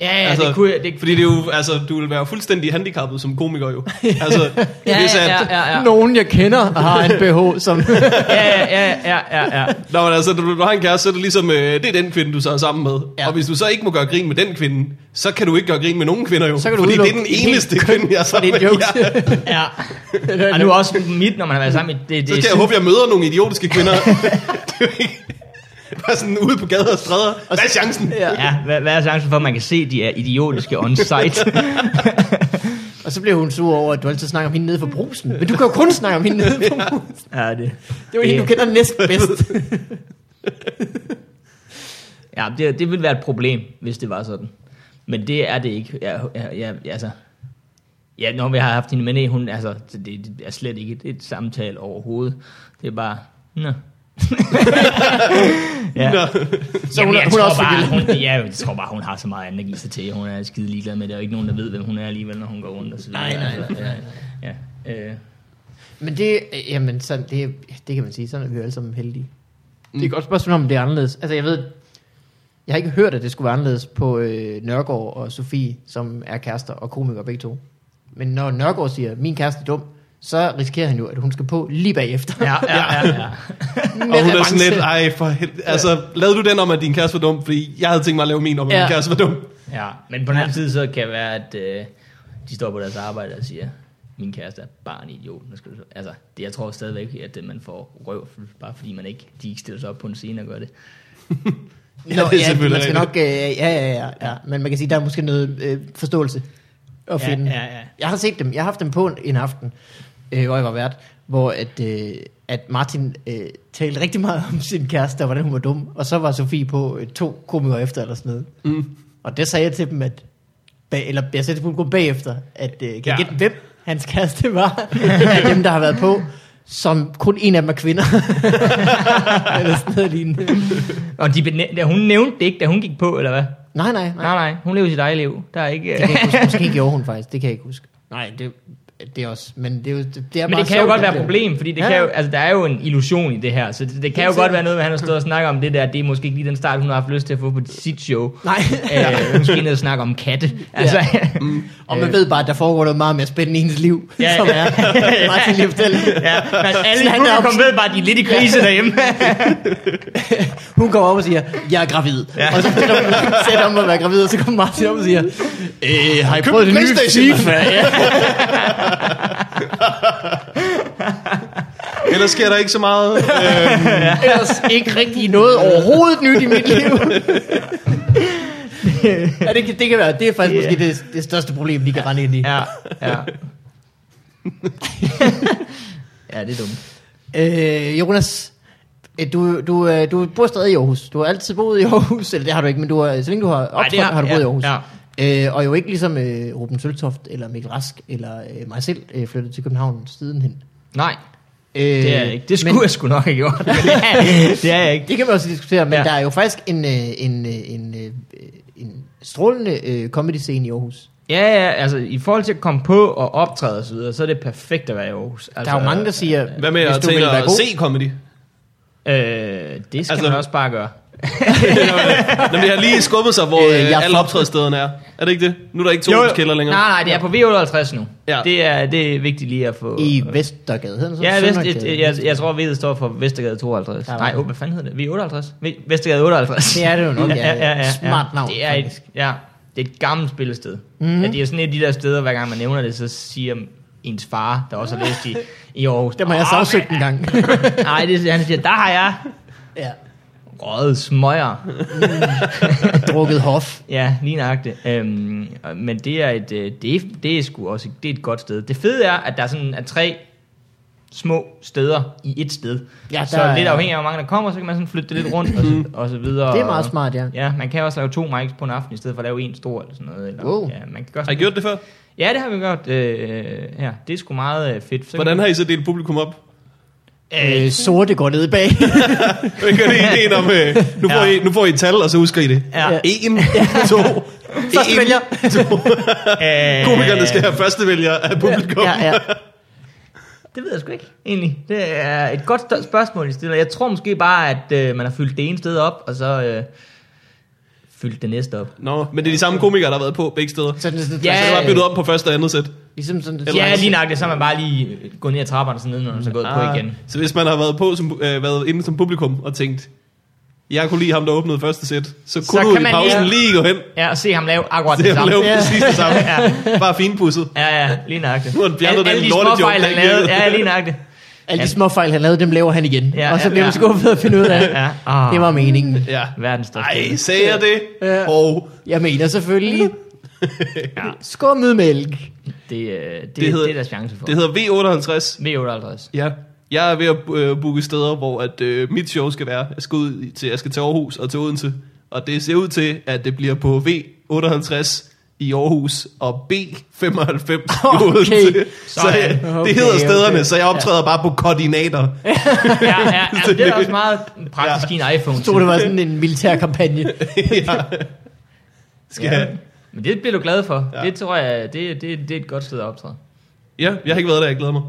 Ja, altså, det kunne jeg, det... Fordi det jo, altså, du vil være fuldstændig handicappet som komiker jo. Altså, ja. Nogen jeg kender har en BH som... ja. Nå, men altså, du har en kæreste, så er det ligesom, det er den kvinde, du så er sammen med. Ja. Og hvis du så ikke må gøre grin med den kvinde, så kan du ikke gøre grin med nogen kvinder jo. Så kan du fordi det er den eneste kvinde, jeg er sammen med. Ja. Og nu også mit, når man har været sammen med... Det så kan jeg håbe, jeg møder nogle idiotiske kvinder. Bare sådan ude på gader og stræder. Hvad er chancen? Ja, hvad er chancen for, at man kan se, de er idiotiske on-site? Og så blev hun sur over, at du altid snakker om hende nede for brusen. Men du kan jo kun snakke om hende nede for brusen. Ja, det var hende, du kender næsten bedst. Ja, det ville være et problem, hvis det var sådan. Men det er det ikke. Ja, når vi har haft hende med ned, hun, altså, det er slet ikke et samtale overhovedet. Det er bare... Ja. Så jeg tror bare hun har så meget andet at give sig til. Hun er skide ligeglad med det. Der er ikke nogen der ved hvem hun er alligevel, når hun går rundt og så videre. Nej. Ja. Men det, jamen sådan, det kan man sige. Sådan er vi alle sammen heldige. Det er godt spørgsmål om det er anderledes. Altså jeg har ikke hørt at det skulle være anderledes på Nørregaard og Sofie, som er kærester og komikere begge to. Men når Nørregaard siger min kæreste er dum, så risikerer han jo, at hun skal på lige bagefter. Ja. Og hun er sådan lidt, lavede du den om, at din kæreste var dum? Fordi jeg havde tænkt mig at lave min om, at min kæreste var dum. Ja, men på den anden side, så kan det være, at de står på deres arbejde og siger, min kæreste er bare en idiot. Altså, det, jeg tror stadigvæk, at man får røv, bare fordi man ikke, de ikke stiller sig op på en scene og gør det. Man skal nok, men man kan sige, der er måske noget forståelse at finde. Ja. Jeg har set dem, jeg har haft dem på en aften, hvor jeg var vært, hvor at Martin talte rigtig meget om sin kæreste, og hvordan hun var dum, og så var Sofie på 2 komikere efter, eller sådan noget. Mm. Og det sagde jeg til dem, at jeg sagde til publikum bagefter, at kan jeg gætte, hvem hans kæreste var, af dem, der har været på, som kun en af dem er kvinder. Eller sådan noget lignende. Og hun nævnte det ikke, da hun gik på, eller hvad? Nej. Hun lever sit eget liv. Der er ikke... Det kan jeg huske. Måske gjorde hun faktisk. Det kan jeg ikke huske. Nej, det er også... Men det er men det kan jo godt være et problem, fordi det kan jo, altså, der er jo en illusion i det her, så det kan jo godt være noget, at han har stået og snakket om det der. Det er måske ikke lige den start, hun har haft lyst til at få på sit show. Nej. Måske noget at snakke om katte. Altså, og man ved bare, at der foregår noget meget mere spændende i hendes liv, som er Martin lige fortæller. Alle publikum ved bare, de er lidt i krise derhjemme. Hun kommer op og siger, jeg er gravid. Ja. Og så sætter hun mig at være gravid, og så kommer Martin op og siger, har I prøvet det nye stif? Ellers sker der ikke så meget. Ellers ikke rigtig noget overhovedet nyt i mit liv. Ja, det kan være. Det er faktisk måske det største problem, de kan rende ind i. Ja, det er dumt. Jonas, du bor stadig i Aarhus. Du har altid boet i Aarhus, eller det har du ikke, men du har, så længe du har optrådt, har du boet i Aarhus. Ja. Og jo ikke ligesom Ruben Søltoft eller Mikkel Rask eller mig selv flyttet til København siden hen. Nej, det er jeg ikke. Det skulle jeg sgu nok have gjort. Det er jeg ikke. Det kan man også diskutere, men ja, der er jo faktisk en strålende comedy-scene i Aarhus. Ja, altså i forhold til at komme på og optræde og så videre, så er det perfekt at være i Aarhus. Altså, der er jo mange, der siger, hvad med hvis du vil være god? Se comedy? Det skal altså, man også bare gøre. Jamen, det har lige skubbet sig, hvor alle optrædestederne er. Er det ikke det? Nu er der ikke to kælder længere. Nej, det er på V58 nu. Ja. Det er vigtigt lige at få... I Vestergade hedder det? Ja, jeg tror, V'et står for Vestergade 52. Ja, nej, hvad fanden hedder det? V58? Vestergade 58. Det er det jo nok. Ja. Smart navn. Det er et gammelt spillested. Mm-hmm. Ja, det er sådan et af de der steder, hver gang man nævner det, så siger ens far, der også har læst i Aarhus. Det må jeg sagsøgt en gang. Nej, han siger, der har jeg... Ja. Røget smøger. Drukket hof. Ja, lige nøjagtigt. Men det er det er sgu også det er et godt sted. Det fede er, at der sådan er 3 små steder i et sted. Ja, så lidt afhængig af, hvor mange der kommer, så kan man sådan flytte det lidt rundt og så videre. Det er meget smart, ja. Ja, man kan også lave 2 mics på en aften, i stedet for at lave en stor eller sådan noget. Eller, wow. Ja, man kan gøre sådan. Har I gjort det før? Ja, det har vi gjort. Ja, det er sgu meget fedt. Så hvordan har I så delt publikum op? Sorte går ned bag. Vi gør det en om nu får I et tal, og så husker I det. Ja. 1, 2 første vælger. Komikerne skal have første vælger af publikum. Ja. Det ved jeg sgu ikke, egentlig. Det er et godt spørgsmål, I stiller. Jeg tror måske bare, at man har fyldt det ene sted op, og så... fyldt det næste op. Nå, men det er de samme komikere, der har været på begge steder. Så det var byttet op på første og andet sæt. Ligesom sådan det. Ja, lige nok det, så man bare lige går ned ad trapperne sådan ned, når man så gået på igen. Så hvis man har været på som været inde som publikum og tænkt, jeg kunne lide ham, der åbnede første sæt, så kunne du i pausen lige gå hen. Ja, og se ham lave akkurat det samme. Præcis det samme. Ja. Bare finpudset. Ja, lige nok det. Nu har han bjerget den lortejob, der ikke lavede. Ja, lige nok det. Alle de små fejl, han lavede, dem laver han igen. Ja, og så bliver man skuffet at finde ud af det. Det var meningen. Ja. Verdens største. Ej, sagde jeg det? Ja. Og jeg mener selvfølgelig. Skummet mælk. Det hedder, det er der chance for. Det hedder V58. V58. Ja. Jeg er ved at booke steder, hvor at, mit show skal være. Jeg skal til Aarhus og til Odense. Og det ser ud til, at det bliver på V58 i Aarhus og B-95 i Odense. Okay. Det hedder stederne, så jeg optræder bare på koordinater. Det er også meget praktisk i en iPhone. Så det var sådan en militær kampagne. Men det bliver du glad for. Ja. Det tror jeg, det er et godt sted at optræde. Ja, jeg har ikke været der, jeg glæder mig.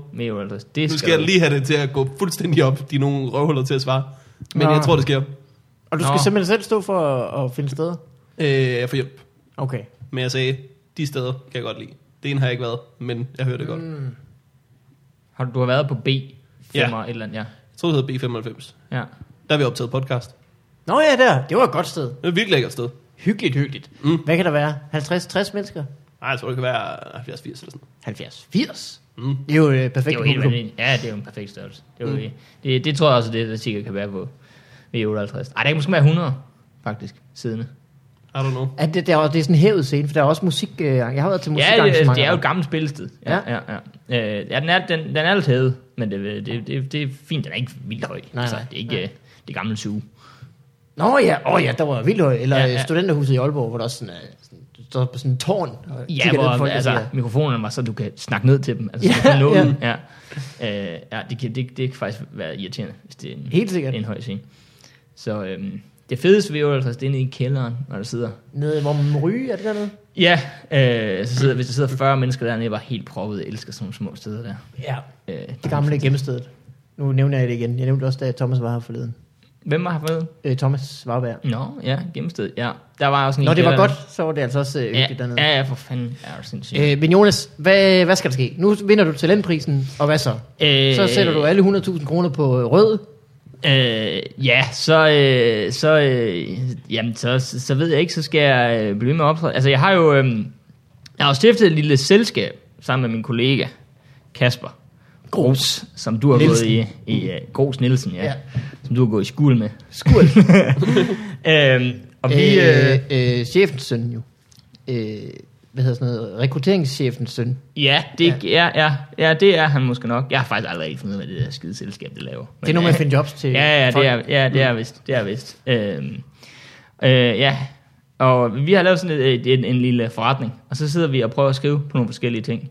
Nu skal jeg lige have det til at gå fuldstændig op. De er nogle røvhuller til at svare. Men jeg tror, det sker. Og du skal simpelthen selv stå for at finde steder? Jeg får hjælp. Okay. Men jeg sagde, de steder kan jeg godt lide. Det ene har jeg ikke været, men jeg hører det godt. Du har været på B5 eller et eller andet, ja. Jeg tror, det hedder B95. Ja. Der har vi optaget podcast. Nå ja, det var et godt sted. Det var et virkelig lækkert sted. Hyggeligt. Hvad kan der være? 50-60 mennesker? Nej, jeg tror, det kan være 70-80 eller sådan noget. 70-80? Det er jo perfekt. Det er jo en perfekt størrelse. Det, det tror jeg også, det der sikkert kan være på V58. Ej, der kan måske være 100, faktisk, siddende. I don't know. At det er sådan en hævet scene, for der er også musik. Jeg har været til musikarrangementer. Ja, det er jo et gammelt spillested. Ja. Den er lidt hævet, men det er fint. Den er ikke vildt høj. Altså, det er ikke det gamle suge. Nå ja, der var vildt høj. Eller studenterhuset i Aalborg, hvor der også sådan, står på sådan en tårn. Ja, hvor folk, altså, mikrofonerne var, så du kan snakke ned til dem. Altså, det kan faktisk være irriterende, hvis det er en høj scene. Så... Det fedeste ved V58, det er nede i kælderen, når der sidder... Nede, hvor man ryger, er det dernede? Ja, hvis der sidder 40 mennesker dernede, var helt proppet. Jeg elsker sådan nogle små steder der. Ja, det gamle gemmestedet. Nu nævner jeg det igen. Jeg nævnte også, da Thomas var her forleden. Hvem var her forleden? Thomas Vareberg. Nå, ja, gemmestedet, ja. Der var også en det var godt, så var det altså også yndigt dernede. Ja, for fanden. Men Jonas, hvad skal der ske? Nu vinder du talentprisen, og hvad så? Så sætter du alle 100.000 kroner på rød. Så ved jeg ikke, så skal jeg blive med at optræde. Altså, jeg har jo stiftet et lille selskab sammen med min kollega Kasper Gros, som du har gået i Gros Nielsen, som du har gået i skole med. Skole. Og vi chefens søn jo. hvad hedder sådan noget, rekrutteringschefens søn. Ja, det er han måske nok. Jeg har faktisk aldrig rigtig fundet ud af, hvad det der skide selskab, det laver. Men det er noget med at finde jobs til folk. Det er vist. Og vi har lavet sådan en lille forretning, og så sidder vi og prøver at skrive på nogle forskellige ting.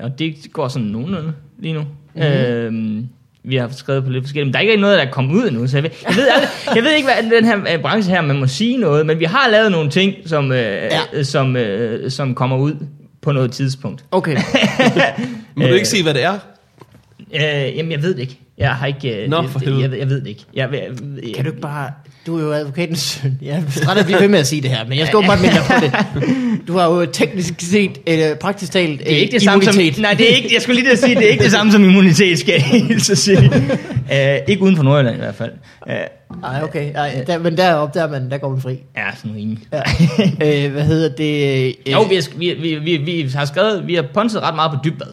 Og det går sådan nogenlunde lige nu. Vi har skrevet på lidt forskelligt, men der er ikke noget, der er kommet ud endnu, så jeg ved ikke, hvad den her branche her, man må sige noget, men vi har lavet nogle ting, som kommer ud på noget tidspunkt. Okay. Må du ikke sige, hvad det er? Jamen, jeg ved det ikke. Jeg har ikke... Jeg ved det ikke. Jeg kan du ikke bare... Du er jo advokatens søn. Jeg er træt at blive ved med at sige det her, men jeg skal bare mindre på det. Du har jo teknisk set, praktisk talt, det er ikke det samme immunitet. Som, nej, det er ikke, jeg skulle lige sige, det er ikke det samme som immunitet, skal jeg helt sige. Ikke uden for Nordjylland i hvert fald. Nej, okay. Men deroppe, der går man fri. Ja, sådan rimelig. Ja. Hvad hedder det? Jo, vi har skrevet, vi har ponset ret meget på Dybvad.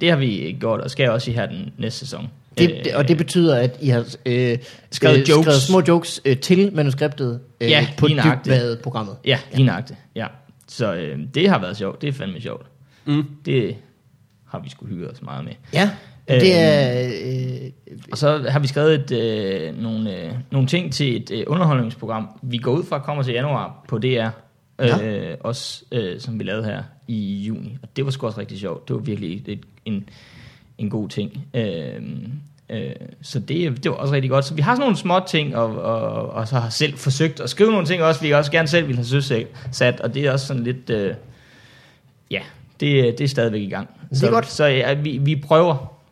Det har vi gjort, og skal også i her den næste sæson. Og det betyder, at I har skrevet små jokes til manuskriptet på Dybvad-programmet. Ja, lignagtigt. Ja. Så det har været sjovt. Det er fandme sjovt. Mm. Det har vi sgu hygget os meget med. Ja, det er... Og så har vi skrevet nogle ting til et underholdningsprogram, vi går ud fra kommer til januar på DR. Ja. Også som vi lavede her i juni. Og det var sgu også rigtig sjovt. Det var virkelig en god ting. Så det var også rigtig godt. Så vi har sådan nogle små ting, og så har selv forsøgt at skrive nogle ting også, vi også gerne selv ville have søsat. Og det er også sådan lidt... det er stadigvæk i gang. Det er godt. Så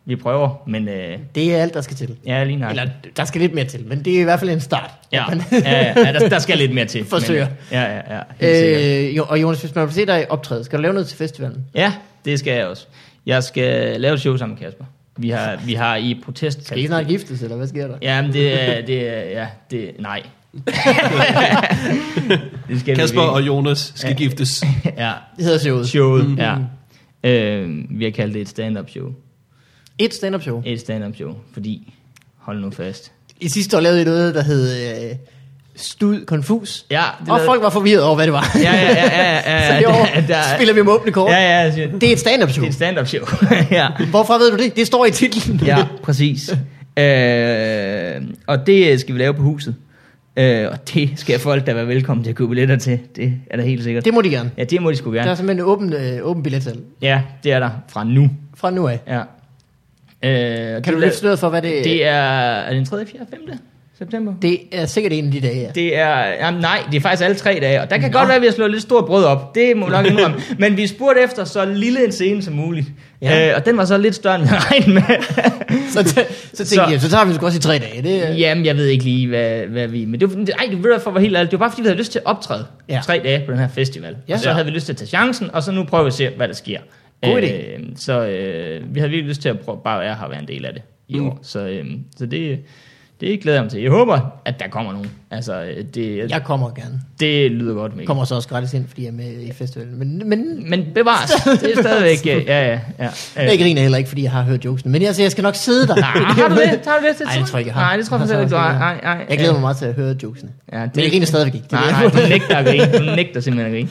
vi prøver, men... det er alt, der skal til. Ja, lige nok. Eller, der skal lidt mere til, men det er i hvert fald en start. Der skal lidt mere til. Forsøger. Men, og Jonas, hvis man vil se dig optræde, skal du lave noget til festivalen? Ja, det skal jeg også. Jeg skal lave et show sammen med Kasper. Vi har i protest... Skal I snart giftes, eller hvad sker der? Jamen, nej. Det skal Kasper og Jonas skal giftes. Ja. Det hedder showet. Mm-hmm. Ja. Vi har kaldt det et stand-up show. Et stand-up show, fordi, hold nu fast. I sidste år lavede I noget, der hed Stud Konfus, folk var forvirret over, hvad det var. Så det år spiller vi med åbne kort. Det er et stand-up show. Ja. Hvorfor ved du det? Det står i titlen. Ja, præcis. Og det skal vi lave på Huset. Og det skal folk da være velkommen til at købe billetter til. Det er der helt sikkert. Det må de gerne. Ja, det må de sgu gerne. Der er simpelthen åben billetsal. Ja, det er der fra nu. Fra nu af. Ja. Kan du løfte noget for, hvad det er? Det er den 3., 4., 5. september. Det er sikkert en af de dage, ja. Det er faktisk alle 3 dage, og der kan godt være, at vi har slået lidt stort brød op. Det må vi nok indrømme. Men vi spurgte efter så lille en scene som muligt. Ja. Og den var så lidt større, end jeg regnede med. Så tager vi sgu også i 3 dage. Jamen, jeg ved ikke lige, hvad vi... Men det var bare, fordi vi havde lyst til at optræde 3 dage på den her festival. Ja. Og så havde vi lyst til at tage chancen, og så nu prøver vi at se, hvad der sker. God idé. Vi havde virkelig lyst til at prøve bare at være en del af det i år. Så det glæder jeg mig til. Jeg håber, at der kommer nogen. Jeg kommer gerne. Det lyder godt, Mikkel. Kommer så også gratis ind, fordi jeg er med i festivalen. Men bevares. Det er stadigvæk... Jeg griner heller ikke, fordi jeg har hørt jokesene. Men jeg skal nok sidde der. Har du det? Nej, det tror jeg ikke, jeg har. Nej, det tror jeg faktisk ikke, du har. Jeg glæder mig meget til at høre jokesene. Ja, men jeg griner stadigvæk ikke. Nej, du nægter at grine.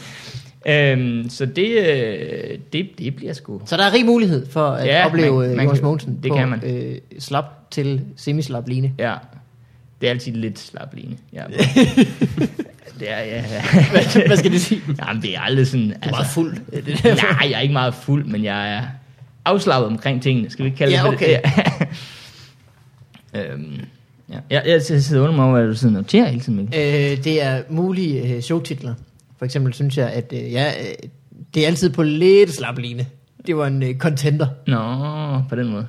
Så det bliver sgu. Så der er rig mulighed for at opleve Jonas Mogensen. Det kan man. Slap til semislap line. Ja. Det er altid lidt slap line. Ja. Det er Hvad skal det sige? Jamen, det er aldrig sådan. Du er meget fuld. Nej, jeg er ikke meget fuld, men jeg er afslappet omkring tingene. Skal vi ikke kalde det? Jeg sidder under mig over, hvad du sidder og noterer hele tiden. Det er mulige showtitler. For eksempel synes jeg, at det er altid på lidt slap line. Det var en contender. Nå, på den måde.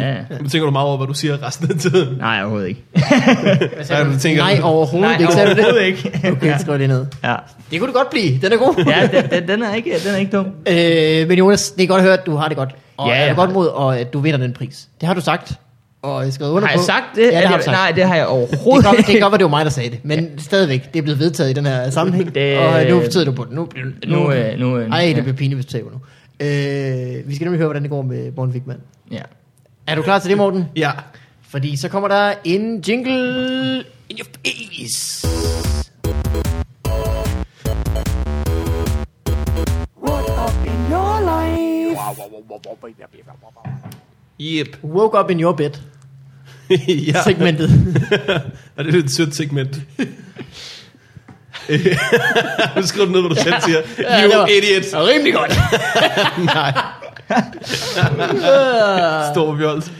Ja. Men tænker du meget over, hvad du siger resten af tiden? Nej, overhovedet ikke. Nej, overhovedet ikke. Nej, overhovedet ikke. Okay, skriv det ned. Ja. Det kunne det godt blive. Den er god. Den er ikke dum. Men Jonas, det er godt at høre, at du har det godt. Og er du godt mod, og at du vinder den pris. Det har du sagt. Og jeg skrev under på. Har jeg sagt det? Ja, det har du sagt. Nej, det har jeg overhovedet ikke. Det kan godt være, det var mig, der sagde det. Men stadigvæk, det er blevet vedtaget i den her sammenhæng. Og nu sidder du på det. Det bliver pinligt, hvis du tager nu. Vi skal nemlig høre, hvordan det går med Morten Wigman. Ja. Er du klar til det, Morten? Ja. Fordi så kommer der en jingle in your face. Yep. Woke up in your bed. Ja. Segmentet. Og det er et sødt segment. Nu skriver du ned, hvad du selv siger. Ja, you idiot. Det var rimelig godt. Nej. Stor bjolds.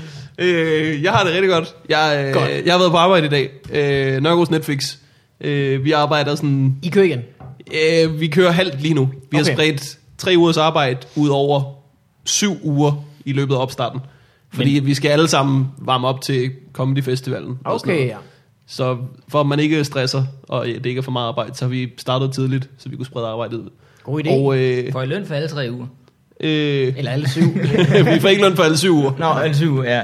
Jeg har det rigtig godt. Jeg har været på arbejde i dag. Nørregaards Netflix. Vi arbejder sådan... I kører igen? Vi kører halvt lige nu. Vi har spredt 3 ugers arbejde ud over 7 uger i løbet af opstarten. Fordi vi skal alle sammen varme op til Comedy Festivalen. Okay, ja. Så for at man ikke stresser, og det ikke er for meget arbejde, så har vi startet tidligt, så vi kunne sprede arbejdet ud. God idé. Og, får I løn for alle 3 uger? Eller alle 7? Vi får ikke løn for alle 7 uger. Nå, alle 7, ja.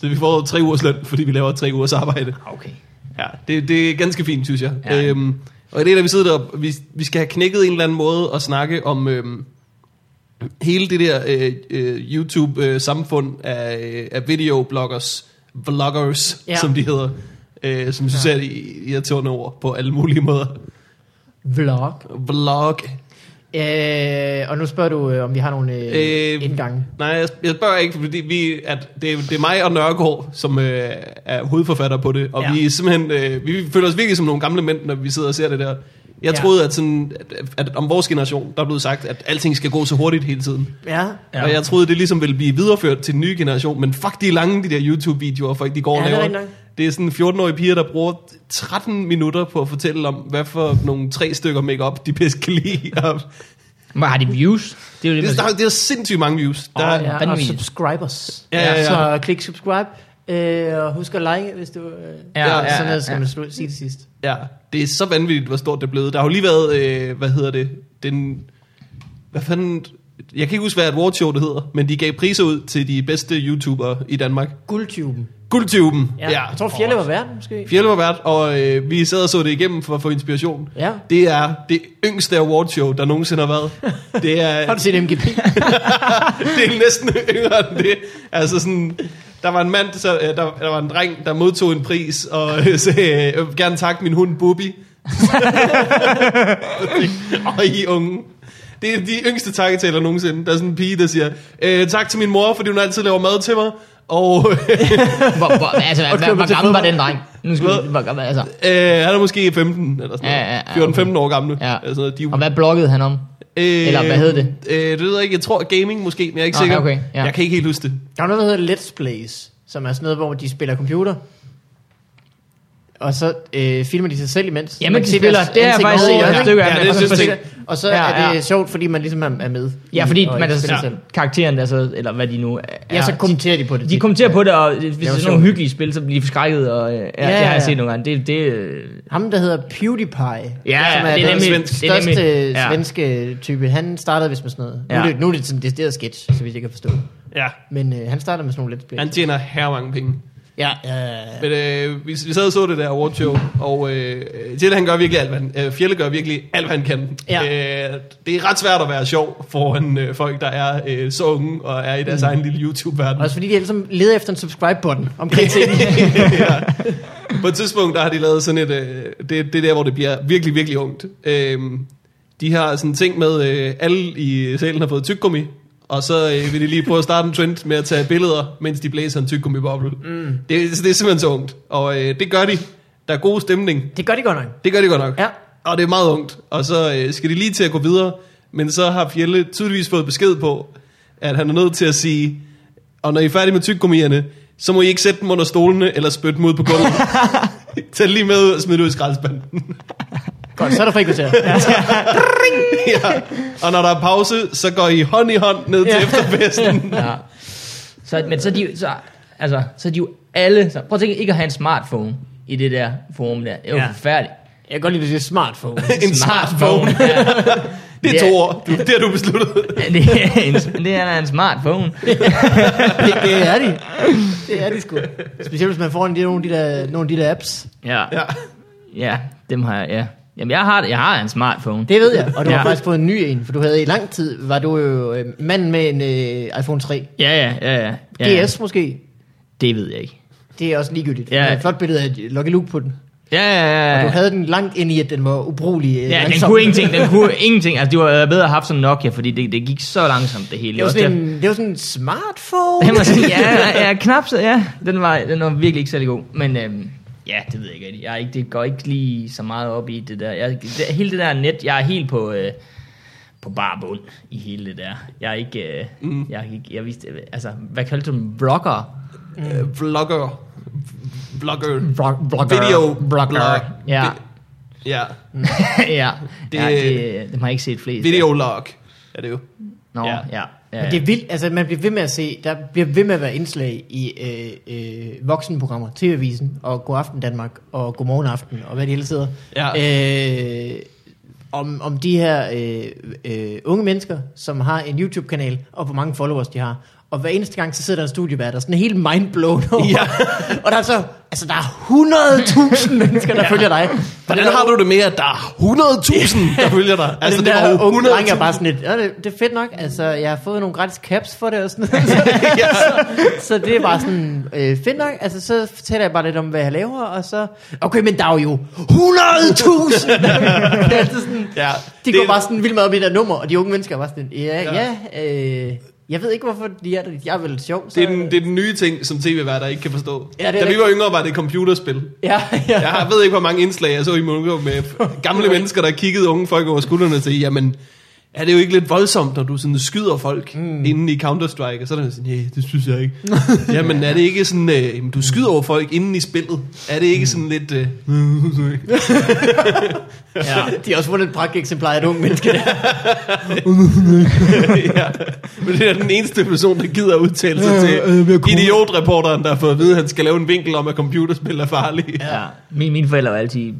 Så vi får 3 ugers løn, fordi vi laver 3 ugers arbejde. Okay. Ja, det er ganske fint, synes jeg. Ja. Og det er, da vi sidder der, vi skal have knækket en eller anden måde at snakke om hele det der YouTube-samfund af videobloggers, vloggers, som de hedder, som synes jeg, de irriterende ord på alle mulige måder. Vlog. Og nu spørger du, om vi har nogle indgange. Nej, jeg spørger ikke, fordi det er mig og Nørregaard, som er hovedforfatter på det. Og vi er simpelthen, vi føler os virkelig som nogle gamle mænd, når vi sidder og ser det der. Jeg troede, at, sådan, at om vores generation, der er blevet sagt, at alting skal gå så hurtigt hele tiden. Ja. Og jeg troede, det ligesom ville blive videreført til den nye generation. Men fuck, de er lange, de der YouTube-videoer, folk de går og laver. Det er sådan 14-årige piger, der bruger 13 minutter på at fortælle om, hvad for nogle 3 stykker make-up de bedst kan lide. Men har de views? Det er jo det er sindssygt mange views. Og subscribers. Så klik subscribe. Og husk at like, hvis du... sådan noget skal man sige det sidst. Ja, det er så vanvittigt, hvor stort det er blevet. Der har jo lige været, hvad hedder det? Hvad fanden... Jeg kan ikke huske, hvad et award show det hedder, men de gav priser ud til de bedste YouTubere i Danmark. Guldtuben. Ja. Jeg tror, Fjældet var værd, måske. Fjældet var værd, og vi sad og så det igennem for at få inspiration. Ja. Det er det yngste award show, der nogensinde har været. Det er... Har du set MGP? Det er næsten yngre end det. Altså sådan... Der var en mand, der var en dreng, der modtog en pris, og sagde, jeg vil gerne takke min hund, Bubi. Og I unge. Det er de yngste takketaler nogensinde. Der er sådan en pige, der siger, tak til min mor, fordi hun altid laver mad til mig. Og... hvor gammel var den dreng? Han er måske 15, eller sådan noget. 14-15 år gammel. Ja. Altså, og hvad bloggede han om? Eller hvad hed det? Det ved jeg ikke. Jeg tror gaming måske, men jeg er ikke sikker. Okay, ja. Jeg kan ikke helt huske det. Der er noget, der hedder Let's Plays, som er sådan noget, hvor de spiller computer. Og så filmer de sig selv imens. Jamen, de spiller der faktisk et stykke af det. Og så er det sjovt, fordi man ligesom er med. Ja, fordi man er selv. Karakteren, altså, eller hvad de nu er. Ja, så kommenterer de på det. De kommenterer på det, og hvis det er sådan nogle hyggelige spil, så bliver de forskrækket. Og det har jeg set nogle gange. Ham, der hedder Pewdiepie. Ja, som er den største svenske type. Han startede vist med sådan noget. Nu er det sådan en decideret sketch, så vidt jeg kan forstå. Ja. Men han startede med sådan nogle let's play. Han tjener herremange penge. Ja. Men vi sad og så det der awardshow, og han gør virkelig alt, hvad han, Fjelle gør virkelig alt, hvad han kan. Ja. Det er ret svært at være sjov foran folk, der er så unge og er i deres egen lille YouTube-verden. Også fordi de ligesom leder efter en subscribe-button omkring tingene. Ja. På et tidspunkt, der har de lavet sådan et, det der, hvor det bliver virkelig, virkelig ungt. De har sådan en ting med, alle i salen har fået tyggegummi. Og så vil de lige prøve at starte en trend med at tage billeder, mens de blæser en tyggegummi-boble. Mm. Det er simpelthen så ungt. Og det gør de. Der er god stemning. Det gør de godt nok. Ja. Og det er meget ungt. Og så skal de lige til at gå videre. Men så har Fjelle tydeligvis fået besked på, at han er nødt til at sige, og når I er færdige med tyggegummierne, så må I ikke sætte dem under stolene, eller spytte dem ud på gulvet. Tag lige med ud og smid ud i skraldespanden. Godt, så er der frikvarteret. Ja. Og når der er pause, så går I hånd i hånd ned til efterfesten. Ja. Så er de jo alle... Så, prøv at tænke, ikke at have en smartphone i det der forum der. Det er jo forfærdeligt. Jeg kan godt lide, at du siger smartphone. En smartphone. Det er 2 år. Det har du besluttet. Det er en smartphone. Det er de. Det er de sgu. Specielt hvis man får nogle af de der apps. Ja, dem har jeg, Jamen, jeg har en smartphone. Det ved jeg, og du har faktisk fået en ny en, for du havde i lang tid, var du jo mand med en iPhone 3. Ja. GS måske? Det ved jeg ikke. Det er også ligegyldigt. Ja. Jeg har et flot billede af Lucky Luke på den. Ja. Og du havde den langt ind i, at den var ubrugelig. Ja, langsomt. Den kunne ingenting. Altså, det var bedre at have sådan en Nokia, fordi det gik så langsomt, det hele. Det var sådan en smartphone. Knap så, ja. Den var virkelig ikke særlig god. Men ja, det ved jeg ikke. Det går ikke lige så meget op i det der. Hele det der net, jeg er helt på bar bund i hele det der. Jeg vidste, altså, hvad kaldte du dem? Blogger? Video blogger. Ja. Ja. Ja. Det har jeg ikke set flest. Videolog er det jo. Nå, ja. Men det er vildt, altså man bliver ved med at se, der bliver ved med at være indslag i voksenprogrammer, TV-avisen og God Aften Danmark og God Morgen Aften og hvad det hele sidder. Ja. Om de her unge mennesker, som har en YouTube-kanal, og hvor mange followers de har. Og hver eneste gang, så sidder der en studievært, der er sådan helt mindblown over. Ja. Og der er der er 100.000 mennesker, der følger dig. Hvordan har du det med, at der er 100.000, der følger dig? Altså, det var jo 100.000. Dreng er bare sådan lidt, det er fedt nok. Altså, jeg har fået nogle gratis caps for det og sådan noget. Så det er bare sådan, fedt nok. Altså, så fortæller jeg bare lidt om, hvad jeg laver, og så... Okay, men der er jo 100.000! De går bare sådan vildt meget op i der nummer, og de unge mennesker er bare sådan lidt, jeg ved ikke, hvorfor de er der. Jeg er vel sjov. Så... Det er den nye ting, som tv-værter ikke kan forstå. Ja, da vi var yngre, var det computerspil. Ja. Jeg ved ikke, hvor mange indslag jeg så i Monaco med gamle mennesker, der kiggede unge folk over skuldrene til, jamen, er det jo ikke lidt voldsomt, når du sådan skyder folk inden i Counter-Strike? Og så er det sådan, nej, det synes jeg ikke. Jamen, er det ikke sådan, du skyder over folk inden i spillet? Er det ikke sådan lidt... Ja, de har også fået et pragteksemplar af et unge menneske der. Ja. Men det er den eneste person, der gider udtale sig til idiotreporteren, der har fået at vide, at han skal lave en vinkel om, at computerspil er farlige. Ja. Mine forældre var altid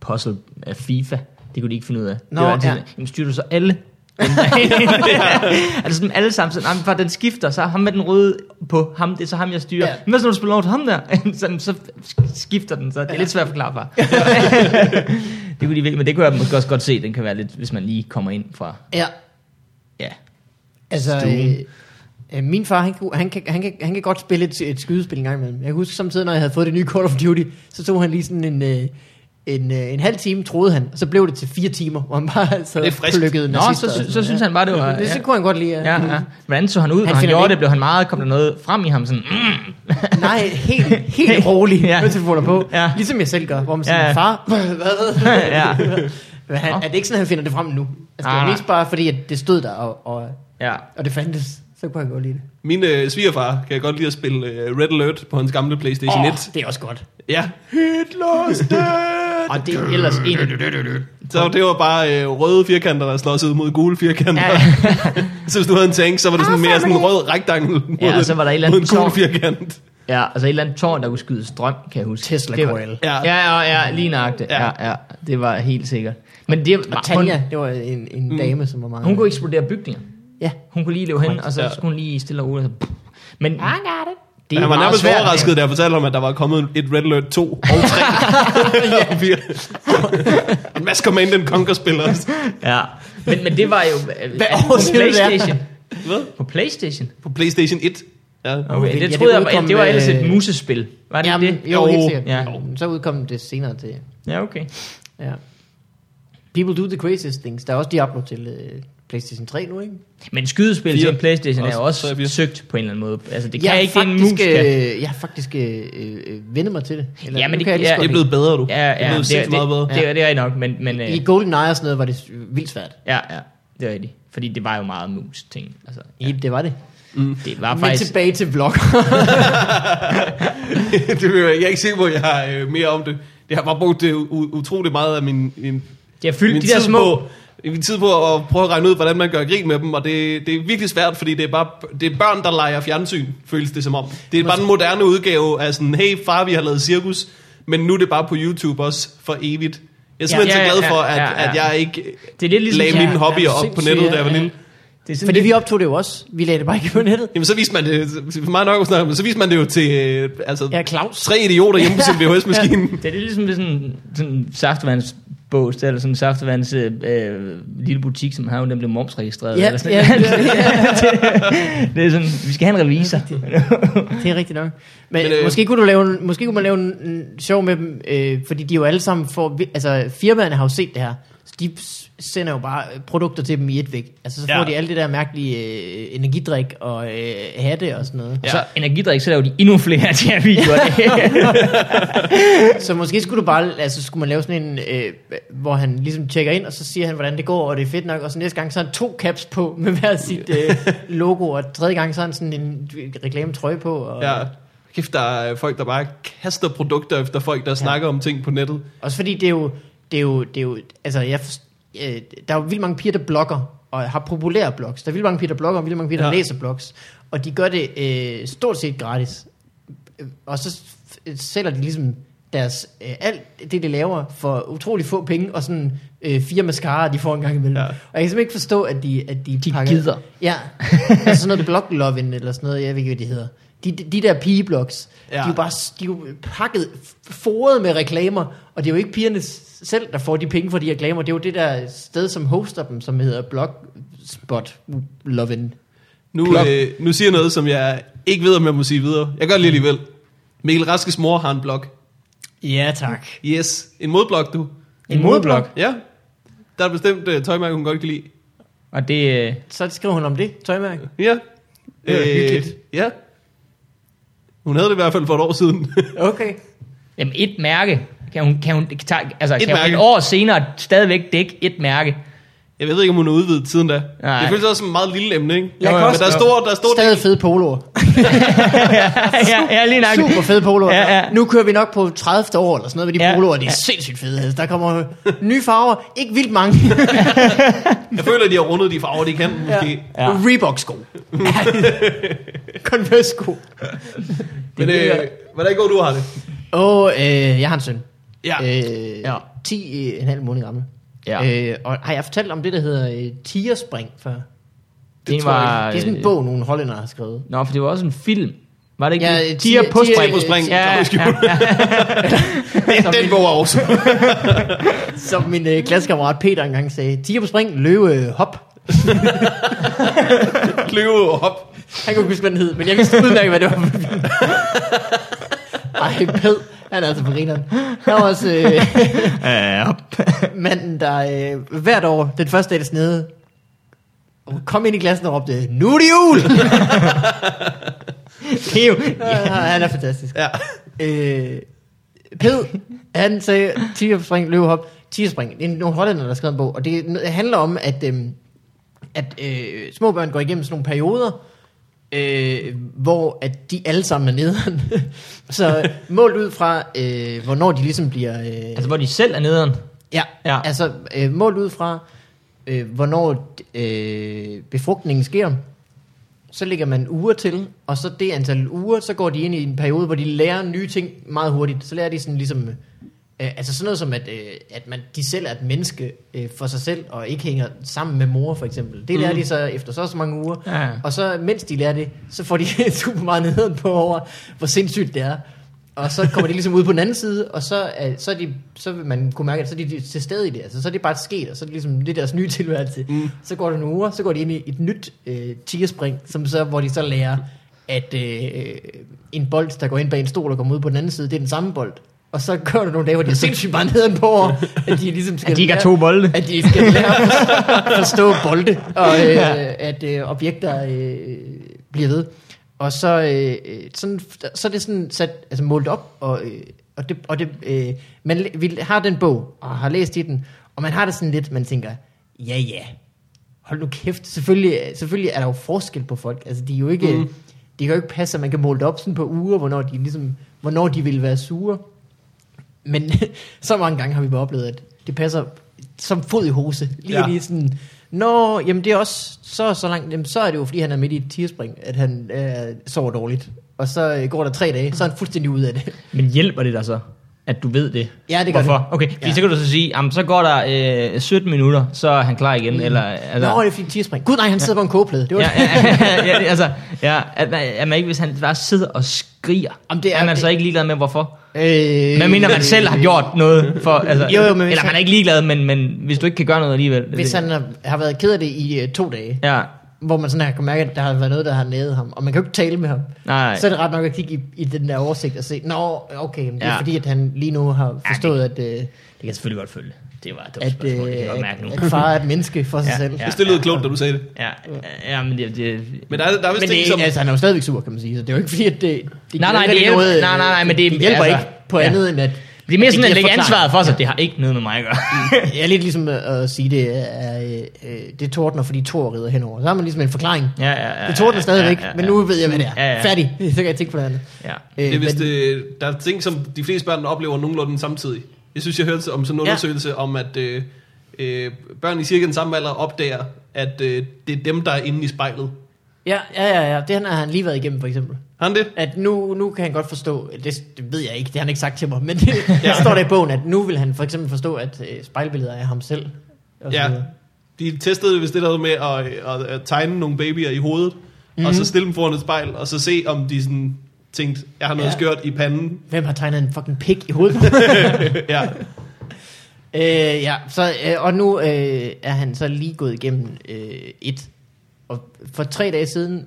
puzzle af FIFA. Det kunne de ikke finde ud af. Nå, det var altid, jamen styrer du så alle? Altså sådan alle sammen, sådan, for den skifter, så ham med den røde på ham, det er så ham, jeg styrer. Men hvis du spiller over til ham der, så skifter den, så det er lidt svært at forklare for. Det kunne de virkelig, men det kunne jeg måske også godt se, den kan være lidt, hvis man lige kommer ind fra. Ja. Altså, min far, han kan godt spille et skydespil en gang imellem. Jeg husker samtidig, når jeg havde fået det nye Call of Duty, så tog han lige sådan en halv time, troede han, og så blev det til 4 timer, hvor han bare altså lykkede nazister. Så synes han bare, det var... Det kunne han godt lide. Ja. Hvordan så han ud, når han gjorde det, blev han meget... Kom der noget frem i ham, sådan... Nej, helt rolig. Høretelefoner på. Ja. Ligesom jeg selv gør, hvor man siger, far... Hvad? Er det ikke sådan, han finder det frem nu? Altså, det var mest bare, fordi at det stod der, og det fandtes... Så kunne jeg godt lide det. Min svigerfar kan jeg godt lide at spille Red Alert på hans gamle PlayStation 1. Det er også godt. Ja. Hitler's dead! Og det er ellers en... Så det var bare røde firkanter, der slås ud mod gule firkanter. Ja. Så hvis du havde en tank, så var det sådan mere sådan en rød rektangel mod, så var der et mod en gul firkant. Ja, altså et eller andet tårn, der kunne skyde strøm, kan jeg huske. Tesla-coil. Ja, lige nøjagtigt. Ja, det var helt sikkert. Men det, og Tanja, det var en dame, som var meget... Hun kunne eksplodere bygninger. Ja, hun kunne lige løbe hen, og så skulle hun lige stille og roligt. Men jeg gør det. Han var nærmest overrasket, da jeg fortalte om, at der var kommet et Red Alert 2 og 3. En masse Command & Conquer-spillere. Ja, men det var jo på PlayStation. Hvad? På PlayStation? På PlayStation 1. Ja. Okay, det troede jeg, det var ellers et musespil. Var det det? Jo, helt sikkert. Ja. Så udkom det senere til. Ja, okay. Ja. People do the craziest things. Der er også Diablo til... PlayStation 3 nu, ikke? Men skydespil til PlayStation er også 3, søgt på en eller anden måde. Altså, det kan jeg ikke en mus. Jeg har faktisk vendt mig til det. Eller, ja, men det er blevet bedre, du. Ja, det er blevet meget bedre. Det er nok, men... I GoldenEye og sådan noget var det vildt svært. Ja, det var rigtigt. Fordi det var jo meget mus-ting. Altså, det var det. Det var faktisk... Men tilbage til vlog. Jeg er ikke sikker på, jeg har mere om det. Jeg har bare brugt utroligt meget af min jeg fyldte de der små... I min tid på at prøve at regne ud, hvordan man gør grin med dem, og det er virkelig svært, fordi det er børn, der leger fjernsyn, føles det som om. Det er bare den moderne udgave af sådan, hey far, vi har lavet cirkus, men nu er det bare på YouTube også for evigt. Jeg er simpelthen så glad for, at jeg ikke lagde mine hobbyer op på nettet, da jeg var lille. Fordi vi optog det jo også. Vi lagde det bare ikke på nettet. Jamen, så viste man det, for mig nok at snakke om, så viste man det jo til tre idioter hjemme på sin VHS-maskine. Det er ligesom sådan saftevands bås, eller sådan en saftevands lille butik, som har jo, den blev momsregistreret. Ja, eller sådan. Ja, det er sådan, vi skal have en revisor. Det er rigtigt nok. Men måske kunne man lave en show med dem, fordi de jo alle sammen får, altså firmaerne har jo set det her, så de sender jo bare produkter til dem i et væk. Altså så får de alle det der mærkelige energidrik og hatte og sådan noget. Ja. Så energidrik, så laver de endnu flere til at videoer. Så måske skulle du bare, altså skulle man lave sådan en, hvor han ligesom tjekker ind, og så siger han, hvordan det går, og det er fedt nok. Og så næste gang, så har han 2 caps på med hver sit logo, og tredje gang, så har han sådan en reklametrøje på. Og, ja. Kæft, der er folk, der bare kaster produkter efter folk, der snakker om ting på nettet. Også fordi det er jo altså der er jo vildt mange piger, der blogger, og har populære blogs. Der er vildt mange piger, der blogger, og vildt mange piger, der læser blogs. Og de gør det stort set gratis. Og så sælger de ligesom deres, alt det, de laver, for utrolig få penge, og sådan 4 mascara, de får en gang imellem. Ja. Og jeg kan simpelthen ikke forstå, at de pakker... De gider. Ja, altså sådan noget bloglovin, eller sådan noget, jeg ved ikke, hvad de hedder. De der pigeblogs, de er jo bare, de er jo pakket, foret med reklamer, og det er jo ikke pigerne selv, der får de penge for de reklamer. Det er jo det der sted, som hoster dem, som hedder Blogspot. Nu siger noget, som jeg ikke ved, om jeg må sige videre. Jeg gør det alligevel. Mikkel Raskes mor har en blog. Ja, tak. Yes. En modblog, du. En modblog? Ja. Der er bestemt tøjmærke, hun godt kan lide. Og det... Så skriver hun om det, tøjmærke? Ja. Ja. Hun havde det i hvert fald for et år siden. Okay. Jamen, et mærke. Kan hun et år senere stadigvæk dække et mærke? Jeg ved ikke, om hun har udvidet siden da. Nej. Det føles også som et meget lille emne, ikke? Ja, men der er stadig fede poloer. ja, lige nok. Super fede poloer. Ja. Nu kører vi nok på 30. år eller sådan noget med de poloer. Det er sindssygt fede. Der kommer nye farver. Ikke vildt mange. Jeg føler, at de har rundet de farver, de kan. Måske. Ja. Reebok-sko. Converse-sko. Men hvordan går du, Harley? Jeg har en søn. Ja. 10,5 måneder gammel. Ja. Og har jeg fortalt om det, der hedder Tierspring før? Det er sådan en bog, nogle hollændere har skrevet. Nå, for det var også en film. Var det ikke? Ja, Tier på spring. Den bog også. Som min klassekammerat Peter engang sagde, Tier på spring, løve hop. Løve hop. Han kunne huske, hvad den hed, men jeg vidste udmærket, hvad det var. Ej, pæd. Han er altså på grineren. Der var også manden, der hvert år, den første dag, der snede, kom ind i klassen og råbte, nu er det jul! Det er jo, han er fantastisk. Ja. Ped, han sagde, tierspring, løvehop, tierspring. Det er nogle hollændere, der skrev en bog, og det handler om, at små børn går igennem sådan nogle perioder, hvor at de alle sammen er nederen. Så målt ud fra hvornår de ligesom bliver altså hvor de selv er nederen. Ja. Altså målt ud fra hvornår befrugtningen sker, så lægger man uger til, og så det antal uger, så går de ind i en periode, hvor de lærer nye ting meget hurtigt. Så lærer de sådan ligesom altså sådan noget som at de selv er et menneske for sig selv, og ikke hænger sammen med mor for eksempel. Det lærer de så efter så mange uger. Ja. Og så mens de lærer det, så får de super meget nederen på over, hvor sindssygt det er. Og så kommer de ligesom ud på den anden side, og så vil man kunne mærke, at så er de til stede i det. Altså, så er det bare sket, og så er det ligesom det deres nye tilværelse. Mm. Så går det nogle uger, så går de ind i et nyt tierspring, hvor de så lærer, at en bold, der går ind bag en stol og kommer ud på den anden side, det er den samme bold. Og så kører du nogle dage, hvor de er sindssygt bare nederen på, at de ligesom skal lære, 2 bolde. At de skal lære at forstå bolde, og at objekter bliver ved. Og så er det sådan sat, altså målt op, og det man har den bog, og har læst i den, og man har det sådan lidt, man tænker, ja, hold nu kæft, selvfølgelig er der jo forskel på folk, altså de er jo ikke, det kan jo ikke passe, at man kan måle det op sådan på uger, hvornår de vil være sure. Men så mange gange har vi bare oplevet, at det passer som fod i hose. Lige sådan, nå, jamen det er også så langt, jamen så er det jo, fordi han er midt i et tierspring, at han sover dårligt. Og så går der 3 dage, så er han fuldstændig ud af det. Men hjælper det der så? at du ved det? Ja, det gør hvorfor? Det. Okay, ja. Så kan du så sige, så går der 17 minutter, så er han klar igen. Mm. Eller, altså... Nå, det er fordi Tierspring. Gud nej, han sidder på en kogeplade. Det var at man ikke, hvis han bare sidder og skriger, han er så ikke ligeglad med, hvorfor. Man mener, man selv har gjort noget for... Altså, jo, men eller han er ikke ligeglad, men hvis du ikke kan gøre noget alligevel... Hvis det. Han har været ked af det i 2 dage... Ja. Hvor man sådan her kan mærke, at der har været noget, der har nævet ham, og man kan jo ikke tale med ham. Nej. Så er det ret nok at kigge i den der oversigt og se, nå, okay, men det er fordi, at han lige nu har forstået, at... det kan jeg selvfølgelig godt følge. Det var et dumt spørgsmål, det kan godt mærke nu. At far er et menneske for sig selv. Det stillede klogt, da du sagde det. Ja, men det... Men der er vist ikke som... Altså, han er jo stadigvæk sur, kan man sige, så det er jo ikke fordi, at det... Nej, men det hjælper ikke på andet end at... Det er mere sådan, at lægge ansvaret for sig. Ja. Det har ikke noget med mig at gøre. Jeg er lidt ligesom at sige, det tordner, fordi Thor rider henover. Så har man ligesom en forklaring. Ja, det tordner stadigvæk, men nu ved jeg, hvad det er. Færdig. Så kan jeg tænke på det andet. Ja. Det er, der er ting, som de fleste børn oplever nogenlunde samtidig. Jeg synes, jeg hørte om sådan en undersøgelse om, at børn i cirka den samme alder opdager, at det er dem, der er inde i spejlet. Ja. Det har han lige været igennem, for eksempel. Han det? At nu kan han godt forstå, det ved jeg ikke, det har han ikke sagt til mig, men der står der i bogen, at nu vil han for eksempel forstå, at spejlbilleder er ham selv. Ja, de testede hvis det der med at tegne nogle babyer i hovedet, og så stille dem foran et spejl, og så se om de sådan tænkte, jeg har noget skørt i panden. Hvem har tegnet en fucking pik i hovedet? Og nu er han så lige gået igennem et. Og for 3 dage siden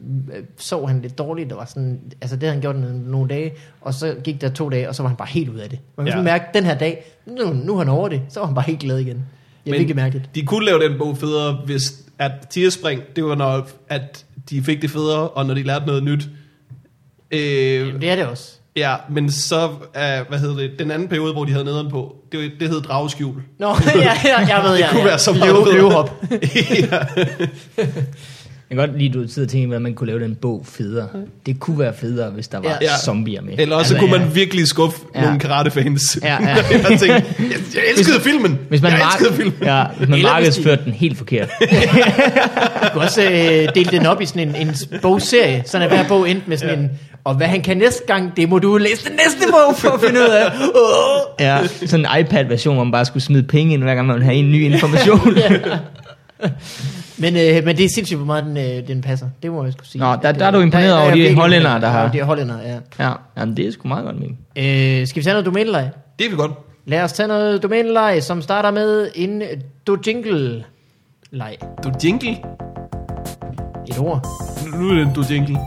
sov han lidt dårligt, og var sådan, altså det havde han gjort nogle dage, og så gik der 2 dage, og så var han bare helt ud af det. Man kan mærke, den her dag, nu han over det, så var han bare helt glad igen. Jeg vil ikke mærke det. De kunne lave den bog federe, hvis at Tierspring, det var når at de fik det federe, og når de lærte noget nyt. Jamen, det er det også. Ja, men så, den anden periode, hvor de havde nederen på, det hed drageskjul. Nå, jeg ved, det kunne være så meget løvehop. Jeg kan godt lide, at du sidder og tænker, at man kunne lave den bog federe. Det kunne være federe, hvis der var zombier med. Eller også kunne man virkelig skuffe nogle karatefans. Ja. Jeg elskede filmen. Hvis man markedsførte den helt forkert. Man kunne også dele den op i sådan en bogserie. Sådan at hver bog endte med sådan en... Og hvad han kan næste gang, det må du læse den næste bog for at finde ud af. Sådan en iPad-version, hvor man bare skulle smide penge ind, hver gang man ville have en ny information. Men det er sindssygt, hvor meget den passer. Det må jeg sgu sige. Nå, der er du imponeret over de hollændere, der har... De hollændere, Jamen, det er sgu meget godt, Mikkel. Skal vi tage noget domæneleje? Det er vi godt. Lad os tage noget domæneleje, som starter med en dojingle-leje. Dojingle? Et ord. Nu er det en dojingle.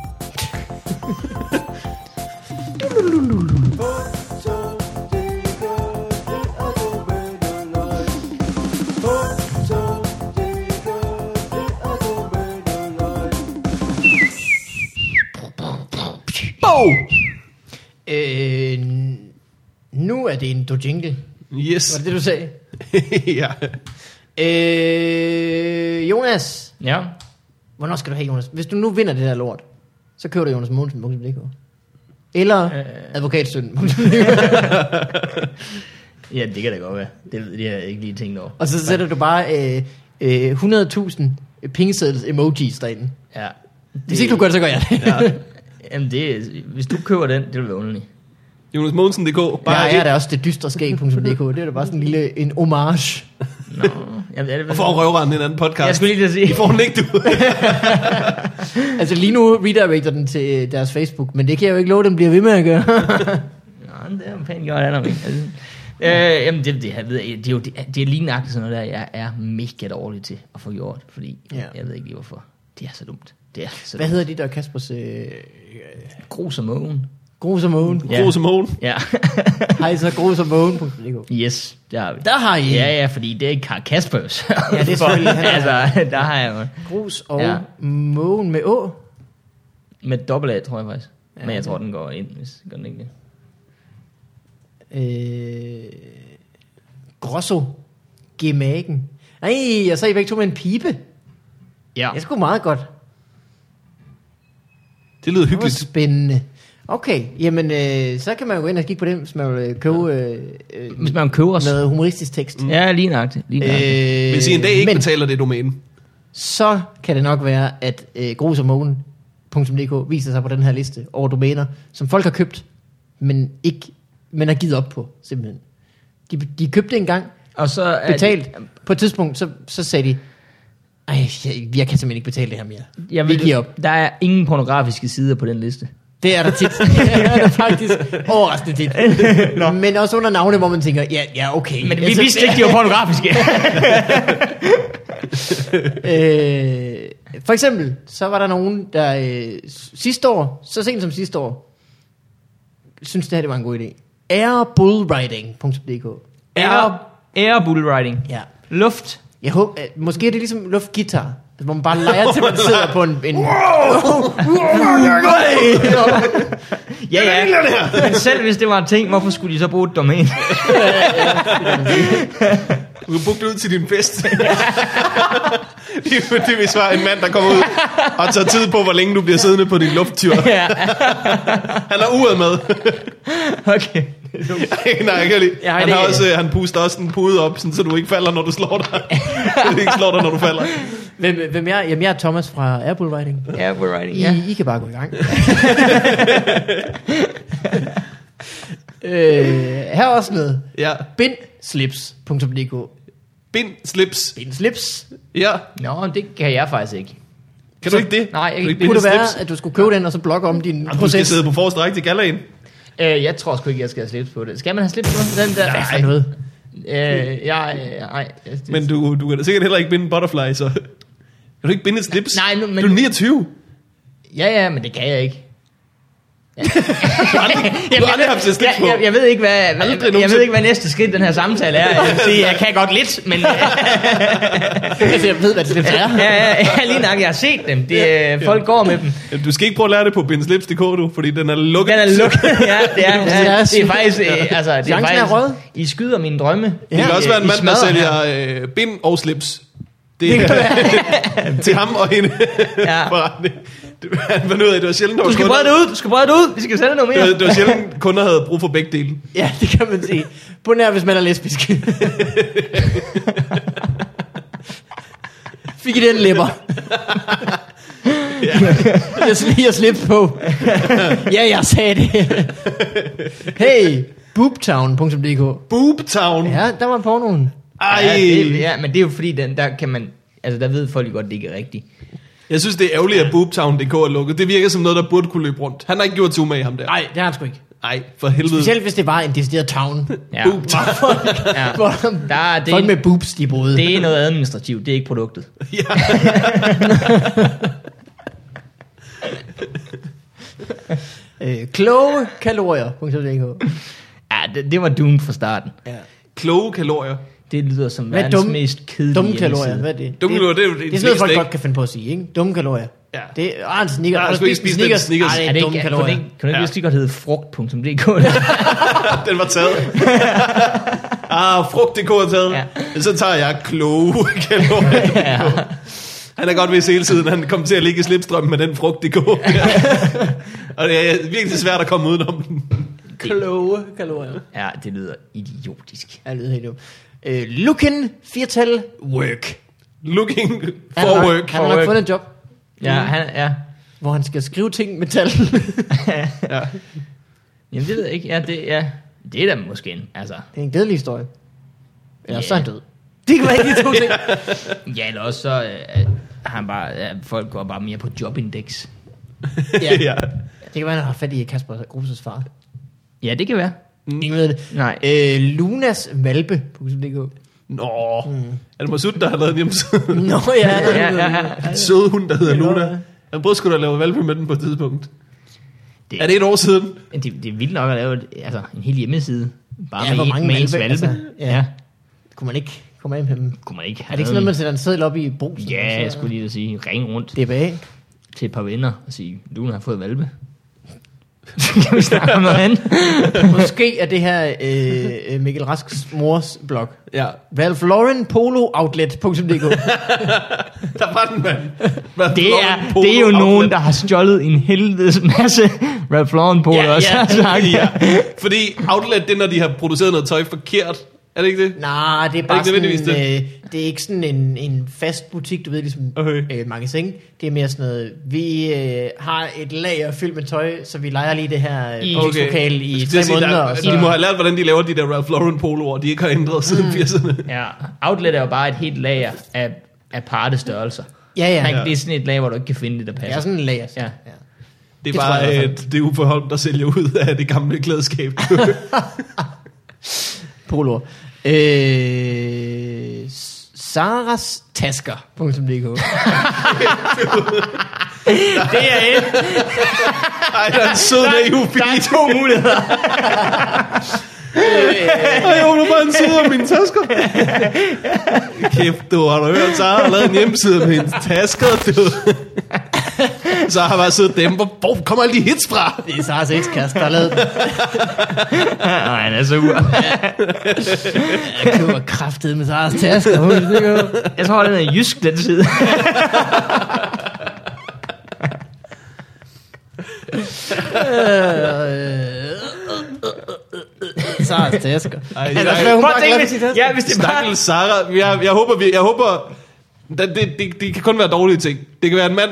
Nu er det en dojingle. Yes. Var det det, du sagde? Jonas. Ja. Hvornår skal du have, Jonas? Hvis du nu vinder det der lort, så køber du Jonas Mogensen.dk. Eller advokatstøtten. Ja, det kan da godt være. Det har jeg ikke lige tænkt over. Og så sætter du bare 100.000 pengeseddels emojis derinde. Ja. Hvis ikke du gør det, så gør jeg det. Jamen hvis du køber den, det vil være underligt. Jonas Mogensen.dk. Ja, der er også det dystreske.dk. Det er da bare sådan en lille homage. Nå. Og for at røvrende en anden podcast. Jeg skulle lige sige. I får den ikke, du. Altså lige nu redirecter den til deres Facebook, men det kan jeg jo ikke love, den bliver ved med at gøre. Nå, det er jo pænt godt, Anna. Jamen det er lige nøjagtigt sådan noget der, jeg er mega dårlig til at få gjort, fordi jeg ved ikke lige hvorfor. Det er så dumt. Hvad hedder de der Kaspers... Gros og Mogen. Gros og Mogen. Ja. Gros og Mogen. Ja. Hej, så Gros og Mogen. Yes, der har vi. Der har I. Ja, fordi det er ikke Kaspers. Ja, det er selvfølgelig. Altså, der har jeg jo. Gros og Mogen med Å. Med dobbelt A, tror jeg faktisk. Ja. Men jeg tror, den går ind, hvis gør den ikke det. Grosso. Gemagen. Nej, og så er I begge to med en pibe. Ja. Det er sgu meget godt. Det lyder hyggeligt. Det var spændende. Okay, jamen så kan man jo gå ind og kigge på dem, hvis man vil købe noget humoristisk tekst. Mm. Ja, lige nøjagtigt. Hvis I en dag ikke betaler det domæne, så kan det nok være, at grosomogen.dk viser sig på den her liste over domæner, som folk har købt, men ikke men har givet op på, simpelthen. De købte en gang, og så betalt. På et tidspunkt, så sagde de, ej, jeg kan simpelthen ikke betale det her mere. Vi giver op. Der er ingen pornografiske sider på den liste. Det er der tit. Det er der faktisk overraskende tit. Men også under navne, hvor man tænker, ja, okay. Men vi vidste ikke, de var pornografiske. For eksempel, så var der nogen, der sidste år, så sent som sidste år, synes det her, det var en god idé. Airbullriding.dk Airbullriding? Ja. Luft? Jeg håber, måske er det ligesom luftgitar. Hvor man bare leger til, man sidder på en... Wow! Ja, ja. Men selv hvis det var en ting, hvorfor skulle de så bruge et domæne? Du kan booke det ud til din fest. Det vil svare en mand, der kommer ud og tager tid på, hvor længe du bliver siddende på din lufttyr. Han har uret med. Okay. Nej, jeg kan lide. Han puster også en pude op, sådan, så du ikke falder, når du slår dig. Du ikke slår dig, når du falder. Hvem jeg? Jamen, jeg er Thomas fra Airbullriding. Airbullriding, ja. I kan bare gå i gang. Her også noget. Ja. Bindslips.dk Bindslips? Ja. Nå, det kan jeg faktisk ikke. Kan du ikke det? Nej, jeg kan ikke. Kunne det være, at du skulle købe den, og så blokke om din proces? Du skal sidde på forreste række til galaen. Jeg tror sgu ikke, jeg skal have slips på det. Skal man have slips på den der? Nej, for noget. Nej. Men du kan da sikkert heller ikke binde en butterfly, så... Kan du ikke binde et slips? Nej, nu, men... Du er 29. Ja, men det kan jeg ikke. Ja. Jeg ved ikke, hvad næste skridt i den her samtale er. Jeg vil sige, jeg kan godt lidt, men... Jeg ved, hvad det slips er. Ja, lige nok, jeg har set dem. Folk går med dem. Du skal ikke prøve at lære det på bindslips.dk, du, fordi den er lukket. Den er lukket, ja. Det er faktisk... Chancen er rød. I skyder mine drømme. Ja. Det kan også være en mand, der sælger bind og slips. Det er til ham og hende. Ja. Han fandt ud af, det var sjældent... Du skal brede det ud, vi skal sælge noget mere. Det var sjældent, kunder havde brug for begge dele. Ja, det kan man sige. På nær, hvis man er lesbisk. Fik I den læber? Ja. Jeg slippede på. Ja, jeg sagde det. Hey, boobtown.dk Boobtown? Ja, der var pornoen. Ej! Ja, men det er jo fordi, der kan man... Altså, der ved folk godt, det ikke er rigtigt. Jeg synes, det er ærgerligt, at boobtown.dk er lukket. Det virker som noget, der burde kunne løbe rundt. Han har ikke gjort tumage i ham der. Nej, det har han sgu ikke. Nej, for helvede. Specielt hvis det var en decideret town. Ja. Boobtown. Ja. Folk med boobs, de boede. Det er noget administrativt, det er ikke produktet. Ja. Kloge kalorier.dk Ja, det var doomed fra starten. Ja. Kloge kalorier. Det lyder som verdens mest kedelige. Dumme kalorier, hvad er det? Dumme kalorier, det er sådan noget, folk godt kan finde på at sige, ikke? Dumme kalorier. Ja. Det er en snikker. Ja, du ikke spise den snikker. Nej, det er dumme kalorier. Kan du ikke lige godt hedde frugt.dk? Den var taget. Frugt.dk er taget. Ja. Så tager jeg kloge kalorier. Ja. Han er godt ved hele tiden, han kommer til at ligge i slipstrømmen med den frugt.dk. Ja. Og det er virkelig svært at komme udenom den. Kloge kalorier. Ja, det lyder idiotisk. Ja, det lyder helt dumt. Looking for work. Han har nok fundet et job. Ja, hvor han skal skrive ting med tal. Ja. Jamen det ved jeg ikke. Det er da måske en. Altså. Det er en glædelig historie. Eller så er han død. Det kan være ikke de to ting. Ja, eller også så han bare folk går bare mere på jobindex. Ja. Det kan være han har fat i Kasper Gros' far. Ja, det kan være. Ingen ved det. Nej. Lunas Valpe. Nå. Er det Masud, der har lavet en hjemmeside? Nå, ja. En søde hund, der hedder Luna. Han prøvede sgu da at lave valpe med den på et tidspunkt. Er det et år siden? Det er vildt nok at lave en hel hjemmeside. Bare med mange med valpe. Altså, ja. Kunne man ikke komme af med dem? Kunne man ikke. Er det ikke sådan noget, man sætter en seddel op i brugsen? Ja, jeg skulle lige sige. Ring rundt. DBA. Til et par venner og sige, Luna har fået valpe. Kan vi snakke om noget andet? Måske er det her Mikkel Rasks mors blog. Ja. Valflorenpolooutlet.dk Der var den, mand. Det er jo nogen, der har stjålet en helvedes masse Ralph Lauren polo også. Ja. Fordi outlet, det er, når de har produceret noget tøj forkert, Er det ikke det? Nej, det er bare det er ikke sådan en fast butik, du ved, ligesom magasin. Det er mere sådan noget, vi har et lager fyldt med tøj, så vi leger lige det her butikslokale i 3 måneder. De må have lært, hvordan de laver de der Ralph Lauren poloer, de ikke har ændret siden 80'erne. Ja, Outlet er jo bare et helt lager af partestørrelser. Ja. Det er sådan et lager, hvor du ikke kan finde det, der passer. Det er sådan et lager. Ja. Det er bare det uforholdt, der sælger ud af det gamle klædeskab. Poloer. Saras tasker.dk. Det er et. Ej, der er en sød EU-bil. Der er 2 muligheder. Ej, hun er bare en side af mine tasker. Kæft, du har da hørt, Sara har lavet en hjemmeside med hendes tasker, du. Så har bare siddet dæmper. Hvor kommer alle de hits fra? Det er Saras ekskæreste, der har lavet den. Nej, han er så ur. Jeg køber kraftedet med Saras tasker. Jeg tror, den er jysk, den side. Saras tasker. Ja, hvis det er bare... Sara, jeg håber... Det kan kun være dårlige ting. Det kan være en mand,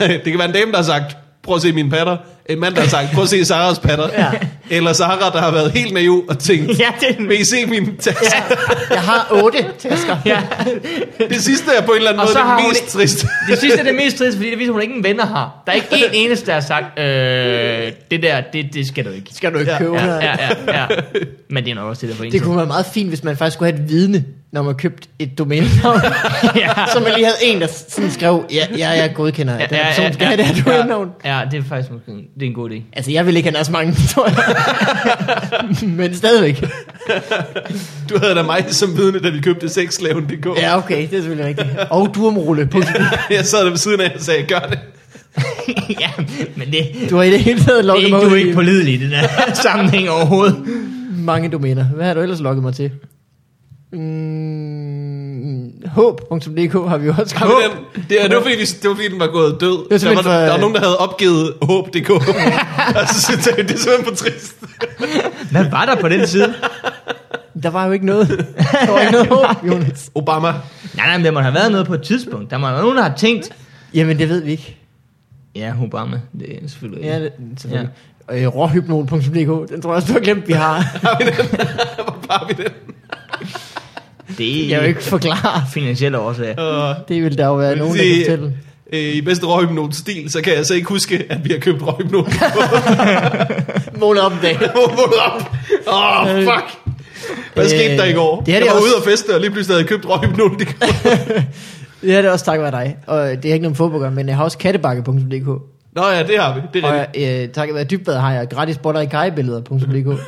det kan være en dame, der har sagt, prøv at se mine patter. En mand, der har sagt, prøv at se Saras patter. Ja. Eller Sara, der har været helt naiv og tænkt, vil I se mine tasker? Ja. Jeg har 8 tasker. Ja. Det sidste er på en eller anden måde det mest trist. Det sidste er det mest trist, fordi det viser, hun ikke en venner har. Der er ikke en eneste, der har sagt, det der, det skal du ikke. Skal du ikke købe? Ja. Men det er nok også det, der for en. Det kunne være meget fint, hvis man faktisk kunne have et vidne, når man købte et domænenavn. Så man lige havde en, der sådan skrev, jeg godkender at den person skal have det her domænenavn. Ja, det er faktisk måske det er en god idé. Altså, jeg vil ikke have så mange, tror jeg. Men stadigvæk. Du havde da mig som vidne, da vi købte sexslaven.dk. Ja, okay, det er selvfølgelig rigtigt. Og durumrulle. Jeg sad der ved siden af, og sagde, gør det. Ja, men det... Du har i det hele taget lukket mig ud. Du er ikke pålidelig i den her sammenhæng overhovedet. Mange domæner. Hvad har du ellers lukket mig til? Håb.dk har vi jo også skrevet. Det var fordi den var gået død. Der var nogen, der havde opgivet Håb.dk. Altså, det er simpelthen for trist. Hvad var der på den side? Der var jo ikke noget. Der var ikke noget håb, Jonas. Obama. Nej, men der må have været noget på et tidspunkt. Der må have været nogen, der har tænkt. Jamen, det ved vi ikke. Ja, Obama. Det er selvfølgelig. Ja, det, selvfølgelig. Ja. Råhypnol.dk. Den tror jeg også, du har glemt, vi har. Har vi den? Hvor har vi den? Det jeg vil ikke forklare finansielle årsager. Det vil der jo være nogen, der kan fortælle. I bedste røghypnol-stil, så kan jeg så ikke huske, at vi har købt røghypnol. Mål op en dag. Mål op. Fuck. Hvad skete der i går? Jeg var ude og feste, og lige pludselig havde jeg købt røghypnol. Det er det også tak for dig. Og det er ikke nogen fodboldgør, men jeg har også kattebakke.dk. Nå ja, det har vi. Det er rigtigt. Tak for Dybvad har jeg gratis botter i kajebilleder.dk.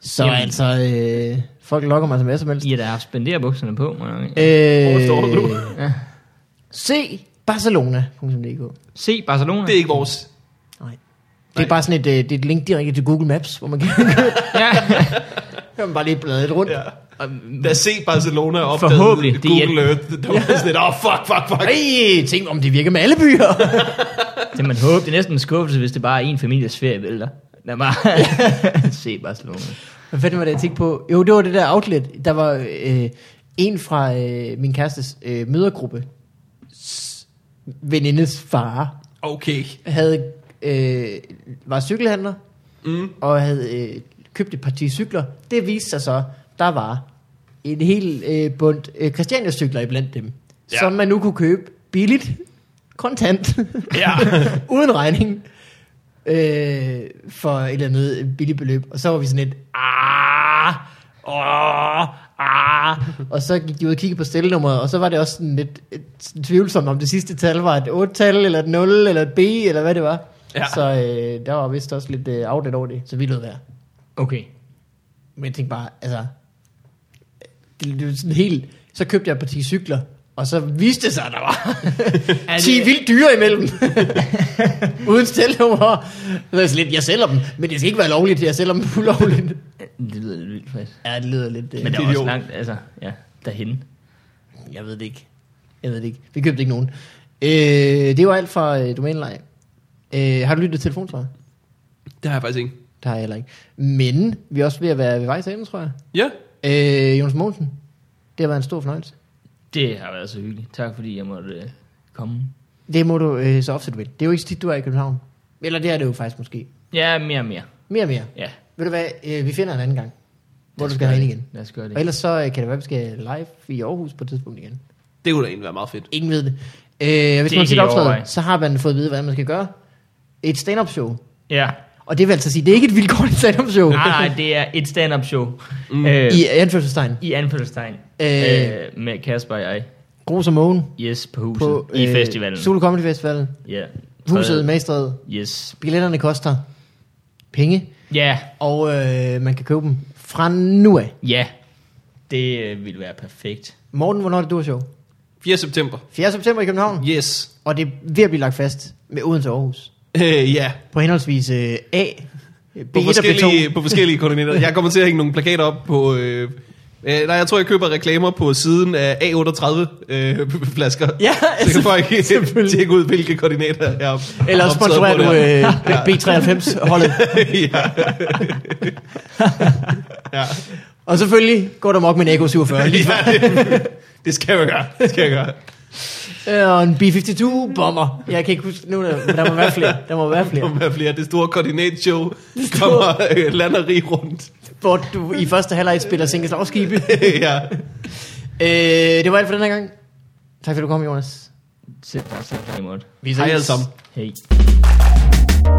Så jamen, altså... Folk lokker mig som hvad som helst. I har da haft spenderet bukserne på. Ja. Se Barcelona.dk. Se Barcelona? Det er ikke vores. Nej. Det er bare sådan et link direkte til Google Maps, hvor man kan man bare lige bladet rundt. Ja. Da se Barcelona opdaget Google Earth, der var sådan et, fuck. Ej, tænk om det virker med alle byer. Det man håber. Det er næsten en skuffelse, hvis det bare er en families feriebilleder. Der bare se Barcelona. Hvad fanden var det, jeg tænkte på? Jo, det var det der outlet. Der var en fra min kærestes mødergruppe. Venindes far. Okay. Var cykelhandler. Og havde købt et parti cykler. Det viste sig så, der var en hel bundt Christiania cykler iblandt dem. Ja. Som man nu kunne købe billigt. Kontant. Ja. Uden regning. For et eller andet billigt beløb. Og så var vi sådan lidt og så gik de ud og kiggede på stelnummeret. Og så var det også sådan lidt tvivlsomt, om det sidste tal var et 8-tal eller et 0 eller et B eller hvad det var. Ja. Så der var vist også lidt outlet over det. Så vi lød være. Okay. Men jeg tænkte bare altså det var sådan helt. Så købte jeg et parti cykler, og så viste det sig, at der var 10 vildt dyre imellem. Uden stelnummer. Jeg sælger dem, men det skal ikke være lovligt, jeg sælger dem ulovligt. Det lyder lidt vildt, faktisk. Ja, det lyder lidt... Men det er også langt, altså, ja, derhenne. Jeg ved det ikke. Vi købte ikke nogen. Det var alt fra domæneleje. Har du lyttet til telefonsvaret? Det har jeg faktisk ikke. Det har jeg heller ikke. Men vi er også ved at være ved vejs ende, tror jeg. Ja. Jonas Mogensen, det har været en stor fornøjelse. Det har været så hyggeligt. Tak fordi jeg måtte komme. Det må du så ofte du vil. Det er jo ikke så tit, du er i København. Eller det er det jo faktisk måske. Ja, mere. Mere? Ja. Ved du hvad, vi finder en anden gang, hvor du skal have ind igen. Lad os gøre det. Og ellers så kan det være, at vi skal live i Aarhus på et tidspunkt igen. Det kunne da egentlig være meget fedt. Ingen ved det. Hvis det man siger optræder, så har man fået at vide, hvad man skal gøre. Et stand-up show. Ja. Og det vil altså sige, det er ikke et vilkårligt stand-up show. Nej, det er et stand-up show. Mm. I anførselstegn. Med Kasper og jeg. Gros og Mogen. Yes, på Huset. På, i festivalen. Solo Comedy Festival. Ja. Yeah. Huset, Magstræde. Yes. Billetterne koster penge. Ja. Yeah. Og man kan købe dem fra nu af. Ja. Yeah. Det ville være perfekt. Morten, hvornår er det, du er show? 4. september. 4. september i København? Yes. Og det er ved at blive lagt fast med Odense og Aarhus. Ja. På henholdsvis A, B og B2. På forskellige koordinater. Jeg kommer til at hænge nogle plakater op på... nej, jeg tror, jeg køber reklamer på siden af A38-flasker. Ja, så kan folk tjekke ud, hvilke koordinater jeg har. Eller sponsorerer du B93-holdet. Ja. Ja. Og selvfølgelig går der mok med en Ego 47. Ligesom. Ja, det skal jeg gøre. Og en B-52-bomber. Jeg kan ikke huske nu, der må være flere. Det store koordinatshow kommer landeri rundt. Hvor du i første halvleg spiller Sinkeslagskibe. Ja. Det var alt for den her gang. Tak fordi du kom, Jonas. Selv tak. Vi ses. Hej alle sammen. Hej.